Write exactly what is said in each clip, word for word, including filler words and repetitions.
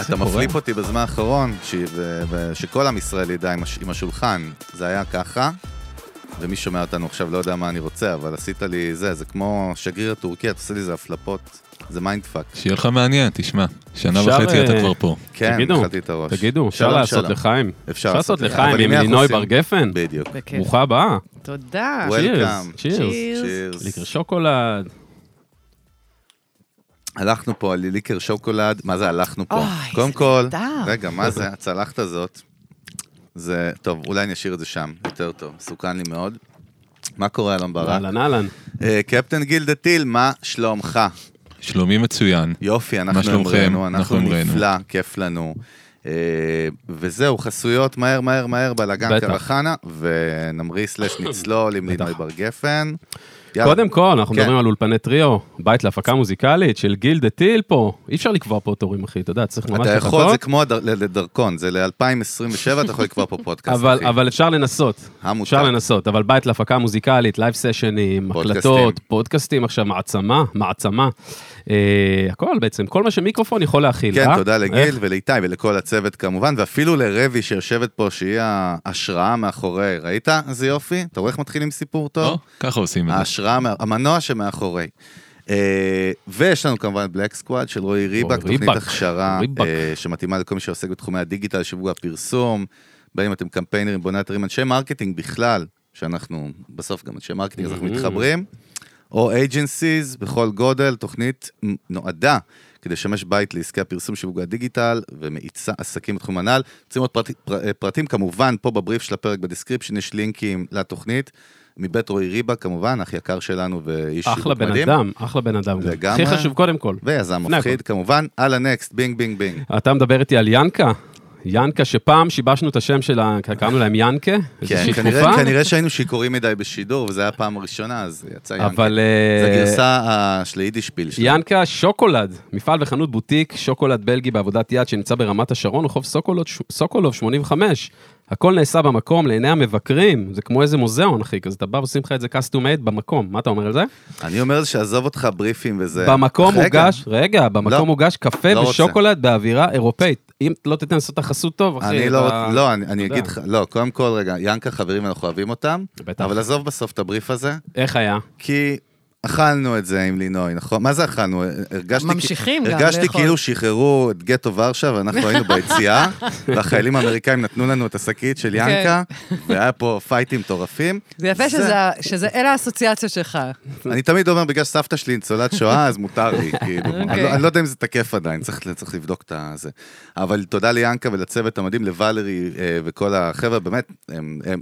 אתה מפליפ אותי בזמן האחרון, שכל עם ישראל ידע עם השולחן, זה היה ככה, ומי שומע אותנו עכשיו לא יודע מה אני רוצה, אבל עשית לי זה, זה כמו שגריר הטורקיה, אתה עושה לי זה הפלפות, זה מיינדפאק. שיהיה לך מעניין, תשמע, שנה וחצי אתה כבר פה. כן, חלתי את הראש. תגידו, אפשר לעשות לחיים. אפשר לעשות לחיים עם לינוי בר-גפן. בדיוק. ברוכה הבאה. תודה. צ'ירס. ליקר שוקולד. הלכנו פה על ליקר שוקולד, מה זה הלכנו פה? קודם כל, רגע, מה זה הצלחת הזאת? זה, טוב, אולי אני אשאיר את זה שם, יותר טוב, סוכן לי מאוד. מה קורה, אלון ברק? אלן, אלן. קפטן גיל דה טיל, מה שלומך? שלומי מצוין. יופי, אנחנו אמרנו, אנחנו נפלא, כיף לנו. וזהו, חסויות, מהר, מהר, מהר, בלגן קרחנה, ונמרי סלש נצלול עם לינוי בר-גפן. קודם כל, אנחנו מדברים על אולפני טריו, בית להפקה מוזיקלית של גיל דה טיל פה. אי אפשר לקבוע פה תורים, אחי, אתה יודע, צריך ממש לחכות. אתה יכול, זה כמו לדרכון, זה ל-אלפיים עשרים ושבע, אתה יכול לקבוע פה פודקאסט, אחי. אבל אפשר לנסות, אפשר לנסות, אבל בית להפקה מוזיקלית, לייב סשנים, הקלטות, פודקאסטים, עכשיו מעצמה, מעצמה. הכל בעצם, כל מה שמיקרופון יכול להכיל. כן, תודה לגיל ולאיתי ולכל הצוות כמובן, ואפילו לרבי שיושבת פה, שהיא ההשראה מאחורי. ראית? זה יופי. אתה רואה איך מתחילים סיפור טוב? ככה עושים את זה. ההשראה, המנוע שמאחורי. ויש לנו כמובן בלאק סקוואד של רועי ריבק, תוכנית הכשרה שמתאימה לכל מי שעוסק בתחומי הדיגיטל, שיווק, הפרסום, בין אם אתם קמפיינרים, בונאטרים, אנשי מרקטינג בכלל, שאנחנו בסוף גם אנשי מרקטינג, אז אנחנו מתחברים. או agencies בכל גודל, תוכנית נועדה, כדי לשמש בית לעסקי הפרסום שיווק הדיגיטל, ומאיצה עסקים בתחום הנ"ל. רוצים עוד פרט, פרטים, כמובן, פה בבריף של הפרק בדיסקריפשן, יש לינקים לתוכנית, מבית רועי ריבק, כמובן, אח יקר שלנו ואיש אחלה בן מדהים. אדם, אחלה בן אדם. לגמרי. הכי חשוב קודם כל. ויזם מפחיד, כמובן, על הנקסט, בינג, בינג, בינג. אתה מדבר איתי על ינקה? ינקה, שפעם שיבשנו את השם שלה, קראנו להם ינקה, איזושהי תקופה. כנראה שהיינו שיקורים מדי בשידור, וזו הייתה פעם הראשונה, אז יצא ינקה. זו גרסה של יידישפיל. ינקה שוקולד, מפעל וחנות בוטיק, שוקולד בלגי בעבודת יד, שנמצא ברמת השרון, רחוב סוקולוב שמונים וחמש. הכל נעשה במקום, לעיני המבקרים, זה כמו איזה מוזיאון, אחי, אז אתה בא ועושים לך את זה custom made במקום, מה אתה אומר על זה? אני אומר שעזוב אותך בריפים וזה... במקום הוגש, רגע, במקום הוגש קפה ושוקולד באווירה אירופאית, אם לא תתן לעשות החסות טוב, אחי... אני לא, לא, אני אגיד לך, לא, קודם כל, רגע, ינקה, חברים, אנחנו אוהבים אותם, אבל עזוב בסוף את הבריף הזה. איך היה? כי... אכלנו את זה עם לינוי, נכון? מה זה אכלנו? הרגשתי כאילו שחררו את גטו ורשה, ואנחנו היינו ביציאה, והחיילים האמריקאים נתנו לנו את השקית של ינקה, והיה פה פייטים טורפים. זה יפה שזה אלה האסוציאציה שלך. אני תמיד אומר, בגלל שסבתא שלי ניצולת שואה, אז מותר לי, אני לא יודע אם זה תקף עדיין, צריך לבדוק את זה. אבל תודה לינקה ולצוות המדהים, לוואלרי וכל החבר'ה, באמת,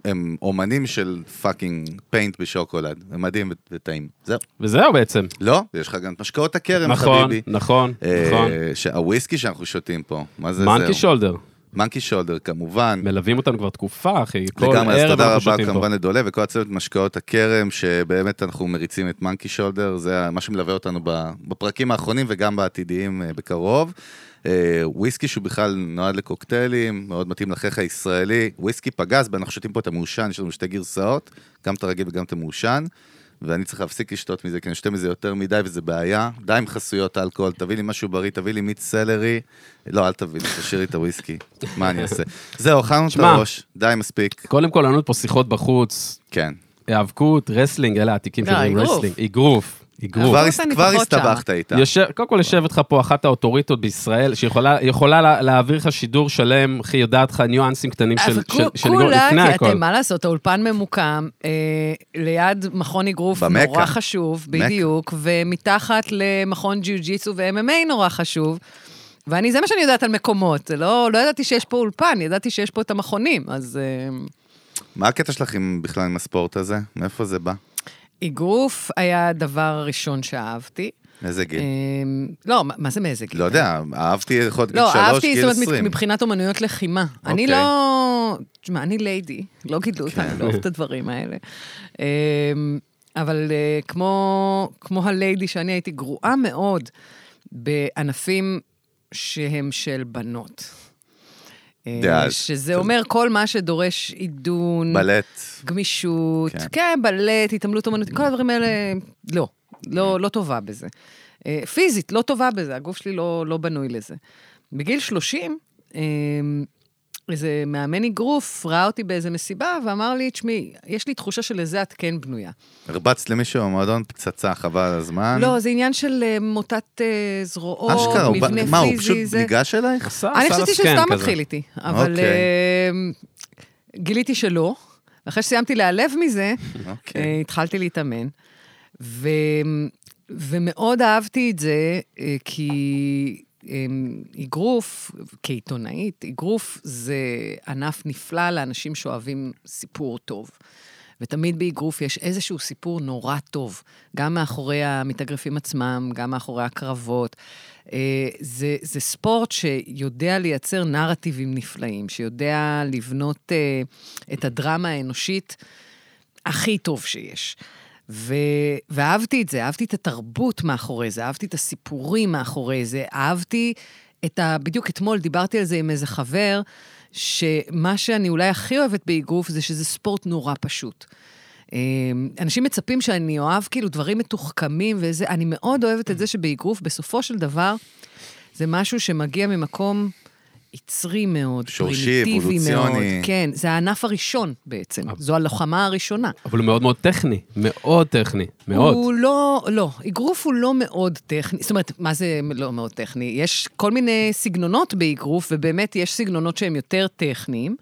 הם אומנים של פאקינג פיינט בשוקולד, הם מדהים וטעים. זהו. וזהו בעצם. לא, יש לך גם משקאות הכרם, נכון, חביבי. נכון, אה, נכון. שהוויסקי שאנחנו שותים פה, מה זה זהו? מנקי שולדר. מנקי שולדר, כמובן. מלווים אותנו כבר תקופה, אחי. לגמרי, אז תודה רבה, כמובן לדולה, וכל הצוות משקאות הכרם, שבאמת אנחנו מריצים את מנקי שולדר, זה מה שמלווה אותנו בפרקים האחרונים, וגם בעתידיים בקרוב. וויסקי שהוא בכלל נועד לקוקטיילים, מאוד מתאים לחך הישראלי. וויסקי פגז, ואנחנו שותים פה את המאושן, יש לנו שתי גרסאות, גם את הרגיל וגם את המאושן. ואני צריך להפסיק לשתות מזה, כי אני שתה מזה יותר מדי, וזה בעיה. די עם חסויות האלכוהול, תביא לי משהו בריא, תביא לי מיץ סלרי. לא, אל תביא לי, תשאיר לי את הוויסקי. מה אני אעשה? זהו, אכלנו את הראש, די מספיק. קודם כל, ענו פה שיחות בחוץ. כן. היאבקות, רסלינג, אלה העתיקים של רסלינג. איגרוף. כבר הסתבכת איתה. קודם כל יושב איתך פה אחת האוטוריטות בישראל, שיכולה להעביר לך שידור שלם, כי יודעת לך ניואנסים קטנים של איגרוף לפני הכל. כי אתם מה לעשות, האולפן ממוקם ליד מכון איגרוף נורא חשוב, בדיוק, ומתחת למכון ג'יוג'יצו ו-אם אם איי נורא חשוב, ואני, זה מה שאני יודעת על מקומות, לא ידעתי שיש פה אולפן, ידעתי שיש פה את המכונים, אז... מה הקטע שלכם בכלל עם הספורט הזה? מאיפה זה בא? איגרוף היה הדבר הראשון שאהבתי. איזה גיל? לא, מה זה מאיזה גיל? לא יודע, אהבתי יכולת גיל שלוש, גיל עשרים. לא, אהבתי, זאת אומרת, מבחינת אומנויות לחימה. אני לא... תשמע, אני לידי, לא גידלו אותה, אני לא אוהבת את הדברים האלה. אבל כמו הלידי שאני הייתי גרועה מאוד בענפים שהם של בנות. שזה אומר כל מה שדורש עידון, גמישות, כן, בלט, התעמלות אומנות, כל הדברים האלה, לא, לא טובה בזה. פיזית, לא טובה בזה, הגוף שלי לא, לא בנוי לזה. בגיל שלושים, איזה מאמן אגרוף ראה אותי באיזה מסיבה, ואמר לי, תשמעי, יש לי תחושה שלזה את כן בנויה. הרבצת למישהו, מועדון פצצה, חבל הזמן. לא, זה עניין של מוטת זרועות, אשכרה, מבנה פיזי. מה, הוא פשוט ניגש אלייך? אני חשבתי שסתם מתחיל איתי, אבל גיליתי שלא. אחרי שסיימתי להלב מזה, התחלתי להתאמן. ומאוד אהבתי את זה, כי איגרוף, כעיתונאית, איגרוף זה ענף נפלא לאנשים שאוהבים סיפור טוב. ותמיד באיגרוף יש איזשהו סיפור נורא טוב, גם מאחורי המתאגרפים עצמם, גם מאחורי הקרבות. זה, זה ספורט שיודע לייצר נרטיבים נפלאים, שיודע לבנות את הדרמה האנושית הכי טוב שיש. ו- ואהבתי את זה, אהבתי את התרבות מאחורי זה, אהבתי את הסיפורים מאחורי זה, אהבתי את ה... בדיוק אתמול דיברתי על זה עם איזה חבר, שמה שאני אולי הכי אוהבת באיגרוף זה שזה ספורט נורא פשוט. אנשים מצפים שאני אוהב כאילו דברים מתוחכמים וזה, אני מאוד אוהבת את זה שבאיגרוף בסופו של דבר זה משהו שמגיע ממקום... יצרי מאוד, פרימיטיבי מאוד. כן, זה הענף הראשון בעצם. זו הלוחמה הראשונה. אבל הוא מאוד מאוד טכני, מאוד טכני, מאוד. הוא לא, לא, איגרוף הוא לא מאוד טכני, זאת אומרת, מה זה לא מאוד טכני? יש כל מיני סגנונות באיגרוף, ובאמת יש סגנונות שהם יותר טכניים,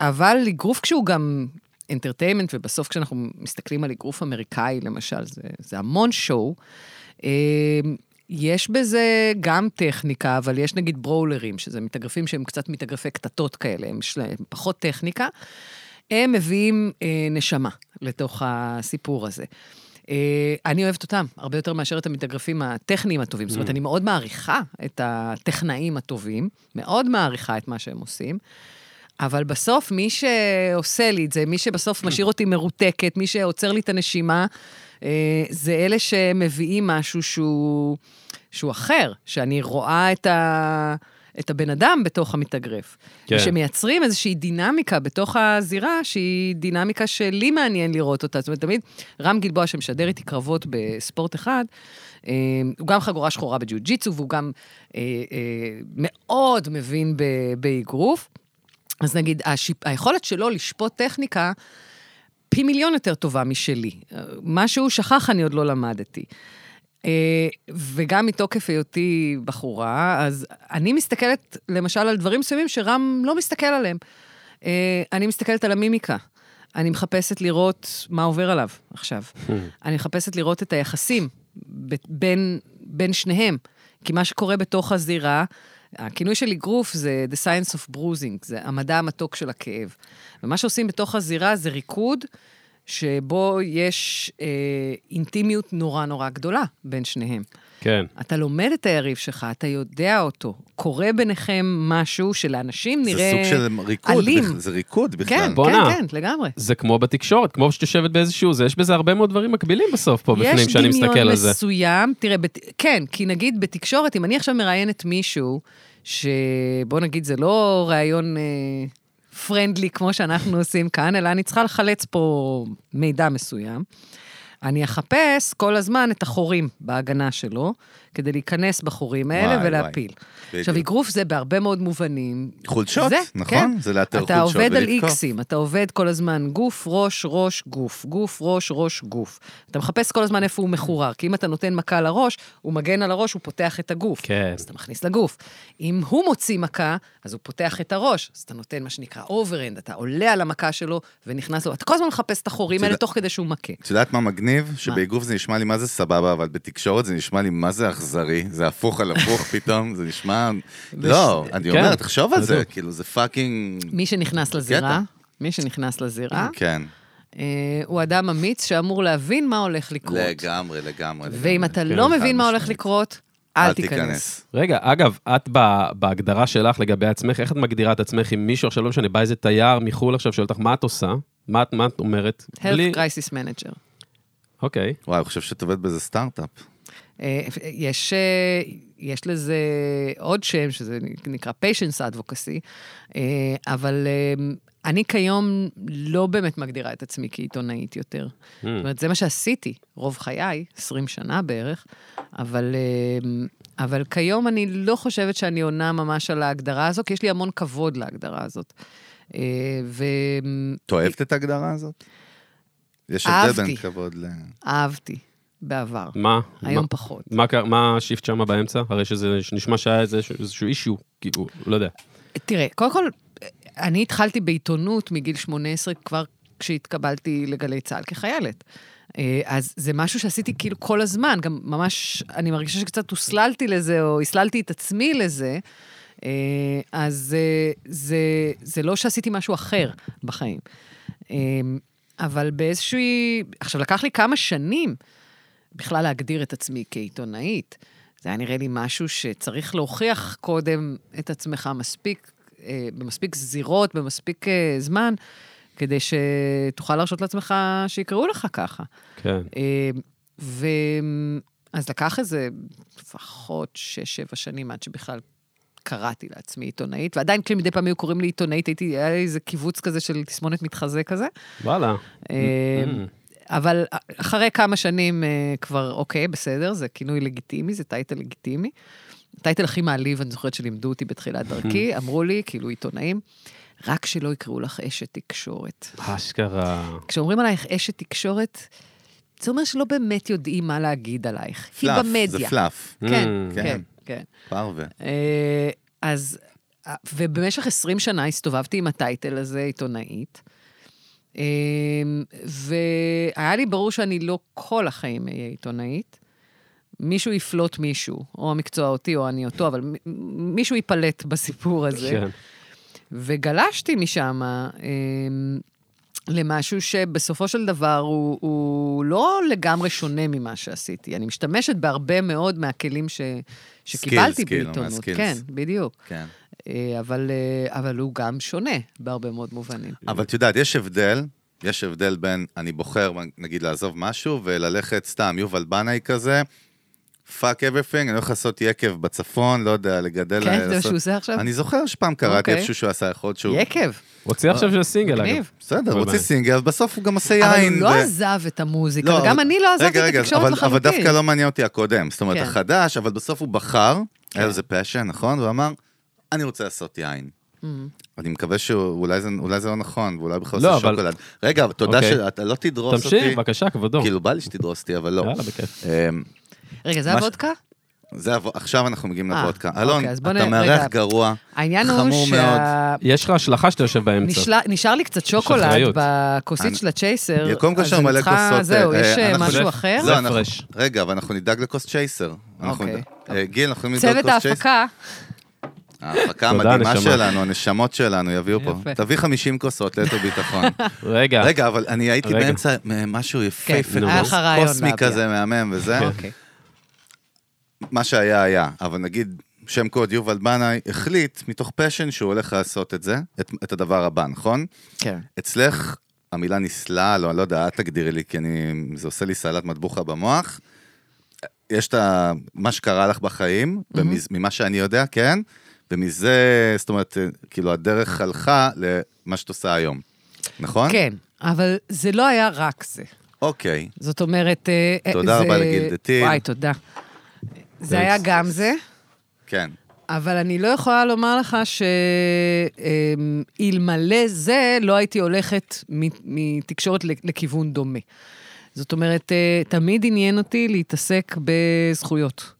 אבל איגרוף כשהוא גם אנטרטיימנט, ובסוף כשאנחנו מסתכלים על איגרוף אמריקאי, למשל, זה, זה המון שואו, יש בזה גם טכניקה, אבל יש נגיד ברולרים, שזה מתאגרפים שהם קצת מתאגרפי קטטות כאלה, הם פחות טכניקה, הם מביאים אה, נשמה לתוך הסיפור הזה. אה, אני אוהבת אותם, הרבה יותר מאשר את המתאגרפים הטכניים הטובים, זאת אומרת, אני מאוד מעריכה את הטכנאים הטובים, מאוד מעריכה את מה שהם עושים, אבל בסוף מי שעושה לי את זה, מי שבסוף משאיר אותי מרותקת, מי שעוצר לי את הנשימה, זה אלה שמביאים משהו שהוא, שהוא אחר, שאני רואה את, ה, את הבן אדם בתוך המתאגרף, כן. ושמייצרים איזושהי דינמיקה בתוך הזירה, שהיא דינמיקה שלי מעניין לראות אותה, זאת אומרת, תמיד רם גלבוע שמשדר איתי קרבות בספורט אחד, הוא גם חגורה שחורה בג'ו-ג'יצו, והוא גם מאוד מבין באיגרוף, אז נגיד, היכולת שלו לשפוט טכניקה, פי מיליון יותר טובה משלי. מה שהוא שכח אני עוד לא למדתי. וגם מתוקף היותי בחורה, אז אני מסתכלת למשל על דברים מסוימים שרם לא מסתכל עליהם. אני מסתכלת על המימיקה. אני מחפשת לראות מה עובר עליו עכשיו. אני מחפשת לראות את היחסים בין, בין שניהם. כי מה שקורה בתוך הזירה, הכינוי של איגרוף זה the science of bruising, זה המדע המתוק של הכאב. ומה שעושים בתוך הזירה זה ריקוד, שבו יש אה, אינטימיות נורא נורא גדולה בין שניהם. כן. אתה לומד את היריב שלך, אתה יודע אותו, קורה ביניכם משהו שלאנשים נראה אלים. זה סוג של ריקוד, בכ... זה ריקוד בכלל. כן, בונה. כן, כן, לגמרי. זה כמו בתקשורת, כמו שתשבת באיזשהו, זה, יש בזה הרבה מאוד דברים מקבילים בסוף פה, בפנים שאני מסתכל על זה. יש דמיון מסוים, תראה, בת... כן, כי נגיד בתקשורת, אם אני עכשיו מראיינת מישהו, שבוא נגיד זה לא ראיון... אה... פרנדלי, כמו שאנחנו עושים כאן, אלא אני צריכה לחלץ פה מידע מסוים. אני אחפש כל הזמן את החורים בהגנה שלו, כדי להיכנס בחורים האלה ולהפיל. עכשיו, איגרוף זה בהרבה מאוד מובנים. חולשות, נכון? זה לאתר חולשות. אתה עובד על איקסים, אתה עובד כל הזמן גוף, ראש, ראש, גוף, גוף, ראש, ראש, גוף. אתה מחפש כל הזמן איפה הוא מחורר, כי אם אתה נותן מכה לראש, הוא מגן על הראש, הוא פותח את הגוף. כן. אז אתה מכניס לגוף. אם הוא מוציא מכה, אז הוא פותח את הראש. אז אתה נותן מה שנקרא overhand, אתה עולה על המכה שלו ונכנס לו. אתה כל הזמן מחפש את החורים האלה תוך כדי שהוא מכה. אתה יודעת מה מגניב? שבאיגרוף זה נשמע לי מה זה סבבה, אבל בתקשורת זה נשמע לי מה זה אכזרי, זה הפוך על הפוך פתאום, זה נשמע... לא, אני אומר, תחשוב על זה, כאילו זה פאקינג... מי שנכנס לזירה, מי שנכנס לזירה, הוא אדם אמיץ שאמור להבין מה הולך לקרות. לגמרי, לגמרי. ואם אתה לא מבין מה הולך לקרות, אל תיכנס. רגע, אגב, את בהגדרה שלך לגבי עצמך, איך את מגדירה את עצמך עם מישהו, עכשיו לא משנה, בא איזה תייר מחול עכשיו, שואל אותך, מה את עושה? מה את אומרת? Health Crisis Manager. אוקיי. וואי, אני חושב שאת עובד באיזה סטארט-אפ. יש, יש לזה עוד שם, שזה נקרא Patience Advocacy, אבל אני כיום לא באמת מגדירה את עצמי כעיתונאית יותר. Mm. זאת אומרת, זה מה שעשיתי רוב חיי, עשרים שנה בערך, אבל, אבל כיום אני לא חושבת שאני עונה ממש על ההגדרה הזו, כי יש לי המון כבוד להגדרה הזאת. ו... תאהבת את ההגדרה הזאת? יש הבדל בין כבוד ל... אהבתי. בעבר. מה? היום מה, פחות. מה, מה השיפט שמה באמצע? הרי שזה נשמע שהיה איזשהו אישיו, כאילו, לא יודע. תראה, קודם כל, אני התחלתי בעיתונות מגיל שמונה עשרה, כבר כשהתקבלתי לגלי צהל כחיילת. אז זה משהו שעשיתי כאילו כל הזמן, גם ממש, אני מרגישה שקצת הוסללתי לזה, או הסללתי את עצמי לזה, אז זה, זה לא שעשיתי משהו אחר בחיים. אבל באיזשהו... עכשיו, לקח לי כמה שנים, בכלל להגדיר את עצמי כעיתונאית, זה היה נראה לי משהו שצריך להוכיח קודם את עצמך מספיק, במספיק זירות, במספיק זמן, כדי שתוכל להרשות לעצמך שיקראו לך ככה. כן. ו... אז לקח איזה לפחות שש, שבע שנים עד שבכלל קראתי לעצמי עיתונאית, ועדיין כשמדי פעם היו קוראים לי עיתונאית, הייתי, היה איזה קיבוץ כזה של תסמונת מתחזה כזה. וואלה. אבל אחרי כמה שנים כבר, אוקיי, בסדר, זה כינוי לגיטימי, זה טייטל לגיטימי. טייטל הכי מעליב, אני זוכרת שלימדו אותי בתחילת דרכי, אמרו לי, כאילו עיתונאים, רק שלא יקראו לך אשת תקשורת. אשכרה. כשאומרים עלייך אשת תקשורת, זה אומר שלא באמת יודעים מה להגיד עלייך. היא במדיה. זה פלאף. כן, כן, כן. פרווה. אז, ובמשך עשרים שנה הסתובבתי עם הטייטל הזה, עיתונאית, והיה לי ברור שאני לא כל החיים אהיה עיתונאית. מישהו יפלוט מישהו, או המקצוע אותי או אני אותו, אבל מישהו ייפלט בסיפור הזה. וגלשתי משם למשהו שבסופו של דבר הוא, הוא לא לגמרי שונה ממה שעשיתי. אני משתמשת בהרבה מאוד מהכלים ש, שקיבלתי בעיתונות. כן, בדיוק. כן. אבל, אבל הוא גם שונה בהרבה מאוד מובנים. אבל את יודעת, יש הבדל, יש הבדל בין, אני בוחר, נגיד, לעזוב משהו, וללכת סתם, יובל בנאי כזה, fuck everything, אני הולך לעשות יקב בצפון, לא יודע, לגדל... כן, זה מה שהוא עושה עכשיו? אני זוכר שפעם קראתי איפשהו שהוא עשה יכול שהוא... יקב. הוציא עכשיו של סינגל, אגב. בסדר, הוציא סינגל, אז בסוף הוא גם עושה יין. אבל הוא לא עזב את המוזיקה, וגם אני לא עזבתי את התקשורת לחלוטין. אבל דווקא לא מעניין אותי הקודם, זאת אומרת, החדש, אבל בסוף הוא בחר, היה לו זה פשן, נכון? והוא אמר, אני רוצה לעשות יין. אני מקווה שאולי זה לא נכון, ואולי בכלל עושה שוקולד. רגע, תודה שאתה לא תדרוס אותי. תמשיך, בבקשה, כבודו. כאילו, בא לי שתדרוס אותי, אבל לא. יאללה, בכיף. רגע, זה הוודקה? זה, עכשיו אנחנו מגיעים לוודקה. אלון, אתה מערך גרוע, חמור מאוד. יש לך השלכה שאתה יושב באמצע. נשאר לי קצת שוקולד בכוסית של הצ'ייסר. יקום קשר מלא כוסות. זהו, יש משהו אחר? רגע, אבל אנחנו נדאג לכוס צ'ייסר. גיל, אנחנו נדאג לכוס צ'ייסר. ההפקה המדהימה שלנו, הנשמות שלנו, יביאו פה. תביא חמישים כוסות ליתר ביטחון. רגע. רגע, אבל אני הייתי באמצע משהו יפהפה, קוסמי כזה, מהמם וזה. מה שהיה היה, אבל נגיד, שם קוד יובל בנאי החליט מתוך פשן שהוא הולך לעשות את זה, את, את הדבר הבא, נכון? כן. אצלך, המילה נסלל, או אני לא יודע, תגדירי לי, כי אני, זה עושה לי סלט מטבוחה במוח, יש את ה, מה שקרה לך בחיים, mm-hmm. ומז, ממה שאני יודע, כן? ומזה, זאת אומרת, כאילו הדרך הלכה למה שאת עושה היום, נכון? כן, אבל זה לא היה רק זה. אוקיי. זאת אומרת... תודה זה... רבה לגיל דה טיל. וואי, תודה. זה היה גם זה. כן. אבל אני לא יכולה לומר לך שאלמלא זה, לא הייתי הולכת מתקשורת לכיוון דומה. זאת אומרת, תמיד עניין אותי להתעסק בזכויות.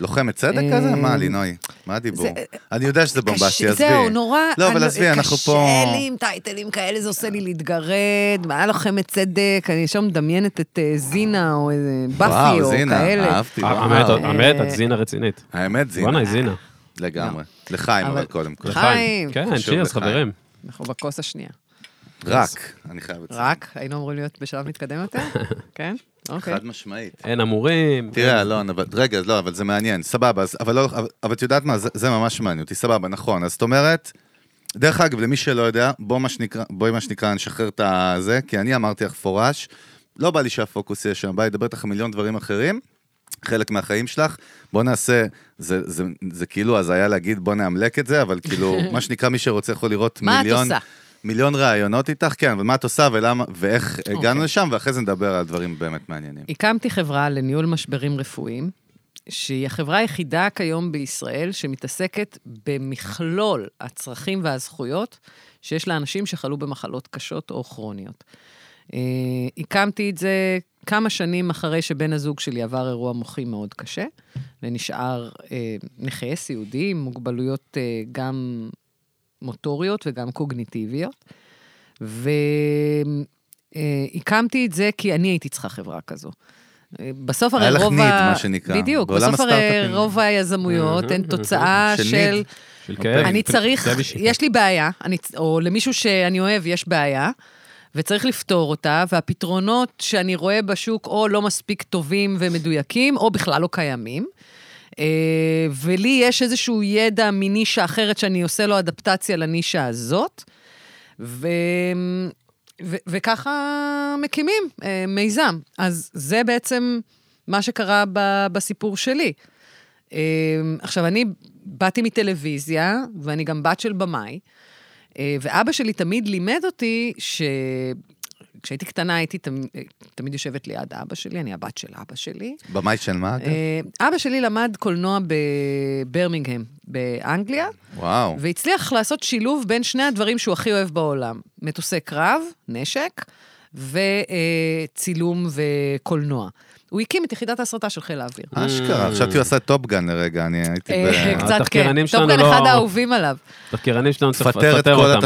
לוחמת צדק כזה? מה, לינוי? מה הדיבור? אני יודע שזה בומבסטי, עזבי. זהו, נורא. לא, אבל עזבי, אנחנו פה... קשה לי עם טייטלים כאלה, זה עושה לי להתגרד. מה לוחמת צדק? אני שם מדמיינת את זינה, או בפי, או כאלה. אהבתי. האמת, את זינה רצינית. האמת, זינה. בונה, זינה. לגמרי. לחיים, אבל קודם כל. לחיים. כן, שירס, חברים. אנחנו בקוס השנייה. רק, אני חייב לצאת. רק? היינו אמורים להיות בשלב מתקדם יותר? כן? חד משמעית. אין אמורים. תראה, לא, רגע, לא, אבל זה מעניין, סבבה, אבל את יודעת מה, זה ממש מעניין, אותי סבבה, נכון, אז זאת אומרת, דרך אגב, למי שלא יודע, בואי מה שנקרא, נשחרר את זה, כי אני אמרתי לך פורש, לא בא לי שהפוקוס יהיה שם, בואי, דבר איתך מיליון דברים אחרים, חלק מהחיים שלך, בוא נעשה, זה, זה, זה, זה כאילו, אז היה להגיד, בוא נעמלק את זה, אבל כאילו, מה שנקרא, מי שרוצה יכול לראות מיליון... מה את עושה? מיליון רעיונות איתך, כן, ומה את עושה ולמה, ואיך הגענו לשם, ואחרי זה נדבר על דברים באמת מעניינים. הקמתי חברה לניהול משברים רפואיים, שהיא החברה היחידה כיום בישראל, שמתעסקת במכלול הצרכים והזכויות, שיש לאנשים שחלו במחלות קשות או כרוניות. הקמתי את זה כמה שנים אחרי שבן הזוג שלי עבר אירוע מוחי מאוד קשה, ונשאר נכה סיעודי, עם מוגבלויות גם מוטוריות וגם קוגניטיביות, והקמתי את זה כי אני הייתי צריכה חברה כזו. בסוף הרי רוב ה... היה לך ניד, מה שנקרא. בדיוק, בסוף הרי רוב היזמויות הן תוצאה של... אני צריך, יש לי בעיה, או למישהו שאני אוהב יש בעיה, וצריך לפתור אותה, והפתרונות שאני רואה בשוק או לא מספיק טובים ומדויקים, או בכלל לא קיימים, ולי יש איזשהו ידע מנישה אחרת שאני עושה לו אדפטציה לנישה הזאת, ו... ו- וככה מקימים אה, מיזם. אז זה בעצם מה שקרה ב- בסיפור שלי. אה, עכשיו, אני באתי מטלוויזיה, ואני גם בת של במאי, אה, ואבא שלי תמיד לימד אותי ש... כשהייתי קטנה הייתי תמיד, תמיד יושבת ליד אבא שלי, אני הבת של אבא שלי. במאי של מה? אה, אבא שלי למד קולנוע בברמינגהם, באנגליה. וואו. והצליח לעשות שילוב בין שני הדברים שהוא הכי אוהב בעולם. מטוסי קרב, נשק, וצילום וקולנוע. הוא הקים את יחידת הסרטה של חיל האוויר. אשכרה, עכשיו הוא עשה טופגן לרגע, אני הייתי... קצת כן, טופגן אחד האהובים עליו. תחקירנים שלנו צריך לפטר את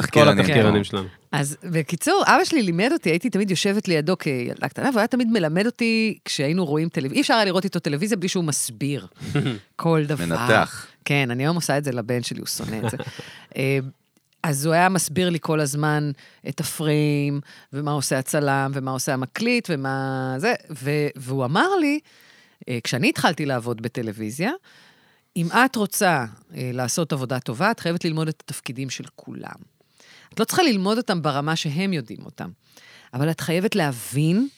כל התחקירנים שלנו. אז בקיצור, אבא שלי לימד אותי, הייתי תמיד יושבת לידו כילדה קטנה, והוא היה תמיד מלמד אותי כשהיינו רואים טלוויזיה, אי אפשר היה לראות איתו טלוויזיה בלי שהוא מסביר כל דבר. מנתח. כן, אני היום עושה את זה לבן שלי, הוא שונא את זה. אז הוא היה מסביר לי כל הזמן את הפריים, ומה עושה הצלם, ומה עושה המקליט, ומה זה, ו- והוא אמר לי, כשאני התחלתי לעבוד בטלוויזיה, אם את רוצה לעשות עבודה טובה, את חייבת ללמוד את התפקידים של כולם. את לא צריכה ללמוד אותם ברמה שהם יודעים אותם, אבל את חייבת להבין,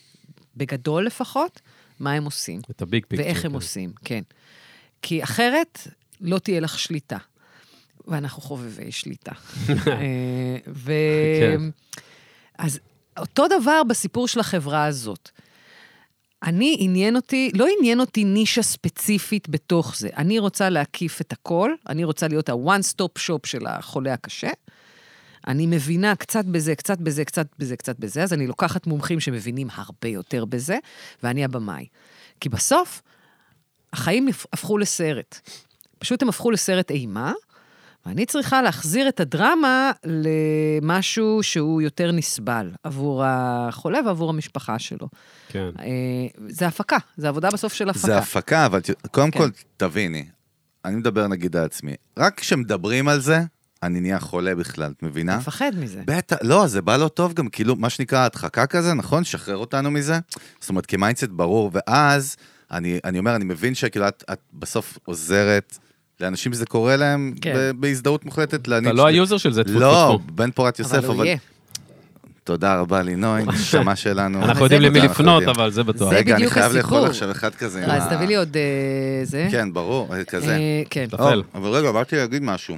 בגדול לפחות, מה הם עושים. את הביג פיקצ'ר. ואיך הם עושים, כן. כי אחרת לא תהיה לך שליטה. ואנחנו חובבי שליטה. ו... אז אותו דבר בסיפור של החברה הזאת. אני עניין אותי, לא עניין אותי נישה ספציפית בתוך זה. אני רוצה להקיף את הכל, אני רוצה להיות ה-one-stop-shop של החולה הקשה. אני מבינה קצת בזה, קצת בזה, קצת בזה, קצת בזה, אז אני לוקחת מומחים שמבינים הרבה יותר בזה, ואני הבמאי. כי בסוף, החיים הפכו לסרט. פשוט הם הפכו לסרט אימה, ואני צריכה להחזיר את הדרמה למשהו שהוא יותר נסבל עבור החולה ועבור המשפחה שלו. כן. זה הפקה, זה עבודה בסוף של הפקה. זה הפקה, אבל קודם כל, תביני, אני מדבר נגיד על עצמי, רק כשמדברים על זה, אני נהיה חולה בכלל, את מבינה? מפחד מזה. בטא, לא, זה בא לא טוב גם, כאילו, מה שנקרא הדחקה כזה, נכון? שחרר אותנו מזה? זאת אומרת, כמיינדסט ברור, ואז, אני, אני אומר, אני מבין שכאילו, את, את בסוף עוזרת... לאנשים זה קורה להם בהזדהות מוחלטת. אתה לא היוזר של זה. לא, בן פורת יוסף. אבל הוא יהיה. תודה רבה לינוי, נשמה שלנו. אנחנו יודעים למי לפנות, אבל זה בטוח. זה בדיוק הסיפור. רגע, אני חייב לאכול עכשיו אחד כזה. אז תביא לי עוד זה. כן, ברור, כזה. כן. אבל רגע, באתי להגיד משהו.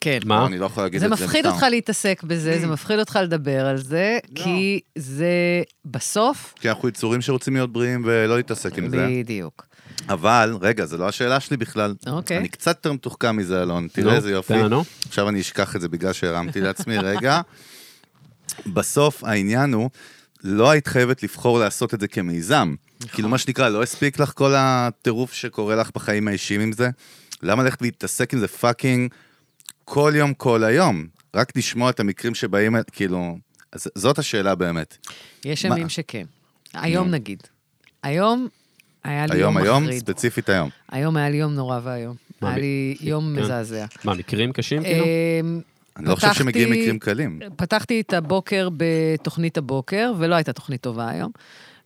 כן. מה? אני לא יכול להגיד את זה. זה מפחיד אותך להתעסק בזה, זה מפחיד אותך לדבר על זה, כי זה בסוף... כי אנחנו יצורים שרוצים להיות בריאים ולא להתעסק עם זה. בדיוק. אבל, רגע, זו לא השאלה שלי בכלל. אוקיי. אני קצת יותר מתוחכם מזה, אלון. תראה איזה יופי. עכשיו אני אשכח את זה בגלל שהרמתי לעצמי. רגע, בסוף העניין הוא, לא היית חייבת לבחור לעשות את זה כמיזם. כאילו מה שנקרא, לא הספיק לך כל הטירוף שקורה לך בחיים האישיים עם זה. למה ללכת להתעסק עם זה פאקינג כל יום, כל היום? רק לשמוע את המקרים שבאים, כאילו, זאת השאלה באמת. יש ימים שכן. היום נגיד. היום... היה לי יום מחריד. היום, היום, ספציפית היום. היום היה לי יום נורא והיום. היה לי יום מזעזע. מה, מקרים קשים כאילו? אני לא חושב שמגיעים מקרים קלים. פתחתי את הבוקר בתוכנית הבוקר, ולא הייתה תוכנית טובה היום,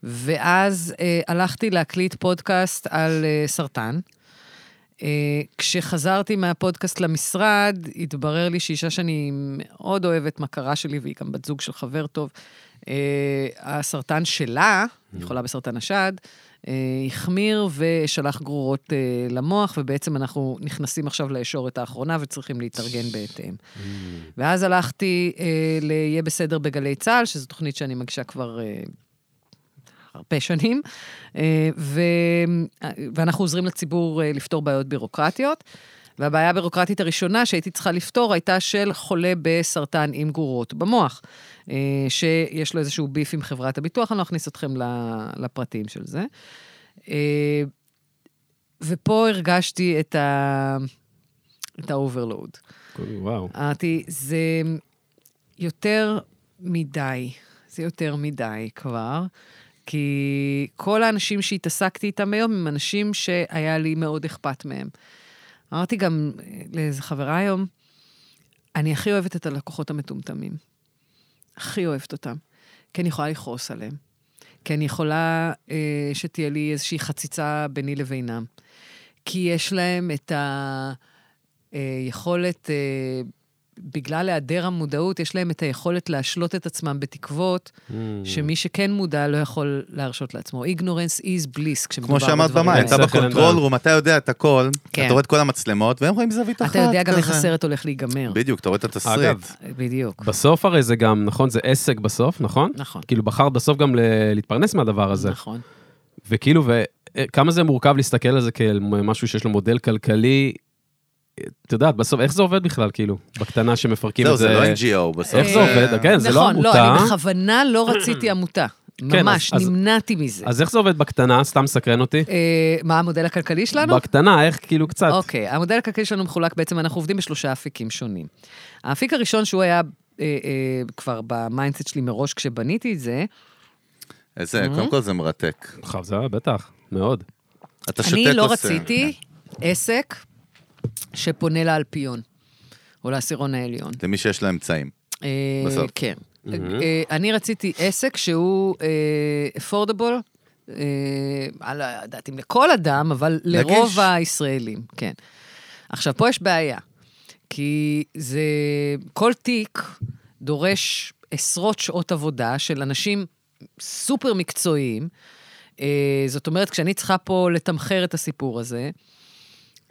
ואז הלכתי להקליט פודקאסט על סרטן, כשחזרתי מהפודקאסט למשרד, התברר לי שאישה שאני מאוד אוהבת, מכרה שלי, והיא גם בת זוג של חבר טוב, הסרטן שלה, היא חולה בסרטן השד, החמיר ושלח גרורות למוח, ובעצם אנחנו נכנסים עכשיו לישורת האחרונה, וצריכים להתארגן בהתאם. ואז הלכתי ליה בסדר בגלי צהל, שזו תוכנית שאני מגישה כבר הרבה שנים, ו... ואנחנו עוזרים לציבור לפתור בעיות בירוקרטיות, והבעיה הבירוקרטית הראשונה שהייתי צריכה לפתור הייתה של חולה בסרטן עם גורות במוח, שיש לו איזשהו ביף עם חברת הביטוח, אני לא אכניס אתכם לפרטים של זה. ופה הרגשתי את ה... את האוברלוד. וואו. אמרתי, זה יותר מדי, זה יותר מדי כבר, כי כל האנשים שהתעסקתי איתם היום הם אנשים שהיה לי מאוד אכפת מהם. אמרתי גם לאיזו חברה היום, אני הכי אוהבת את הלקוחות המטומטמים. הכי אוהבת אותם. כי אני יכולה לכרוס עליהם. כי אני יכולה אה, שתהיה לי איזושהי חציצה ביני לבינם. כי יש להם את היכולת, אה, בגלל היעדר המודעות, יש להם את היכולת להשלות את עצמם בתקוות, mm. שמי שכן מודע לא יכול להרשות לעצמו. Ignorance is bliss. כמו שאמרת במה, אתה בקונטרול רום, אתה יודע את הכל, כן. אתה רואה את כל המצלמות, והם רואים זווית אחת. אתה יודע גם איך הסרט הולך להיגמר. בדיוק, אתה רואה את התסריט. אגב, בדיוק. בסוף הרי זה גם, נכון, זה עסק בסוף, נכון? נכון. כאילו בחרת בסוף גם ל- להתפרנס מהדבר הזה. נכון. וכאילו, וכמה זה מורכב להסתכל על זה כאל משהו שיש לו מודל כלכלי, את יודעת, בסוף, איך זה עובד בכלל, כאילו? בקטנה שמפרקים את זה... זהו, זה לא אן ג'י או, בסוף. איך זה עובד? כן, זה לא עמותה. נכון, לא, אני בכוונה לא רציתי עמותה. ממש, נמנעתי מזה. אז איך זה עובד בקטנה? סתם סקרן אותי. מה המודל הכלכלי שלנו? בקטנה, איך כאילו קצת... אוקיי, המודל הכלכלי שלנו מחולק, בעצם אנחנו עובדים בשלושה אפיקים שונים. האפיק הראשון שהוא היה כבר במיינדסט שלי מראש כשבניתי את זה... איזה, קודם כל זה מרתק. זה בטח, מאוד. אני לא רציתי עסק שפונה לאלפיון, או לעשירון העליון. למי שיש לה אמצעים. בסוף. כן. אני רציתי עסק שהוא affordable, על הדעתים לכל אדם, אבל לרוב הישראלים. כן. עכשיו, פה יש בעיה, כי זה, כל תיק דורש עשרות שעות עבודה של אנשים סופר מקצועיים, זאת אומרת, כשאני צריכה פה לתמחר את הסיפור הזה,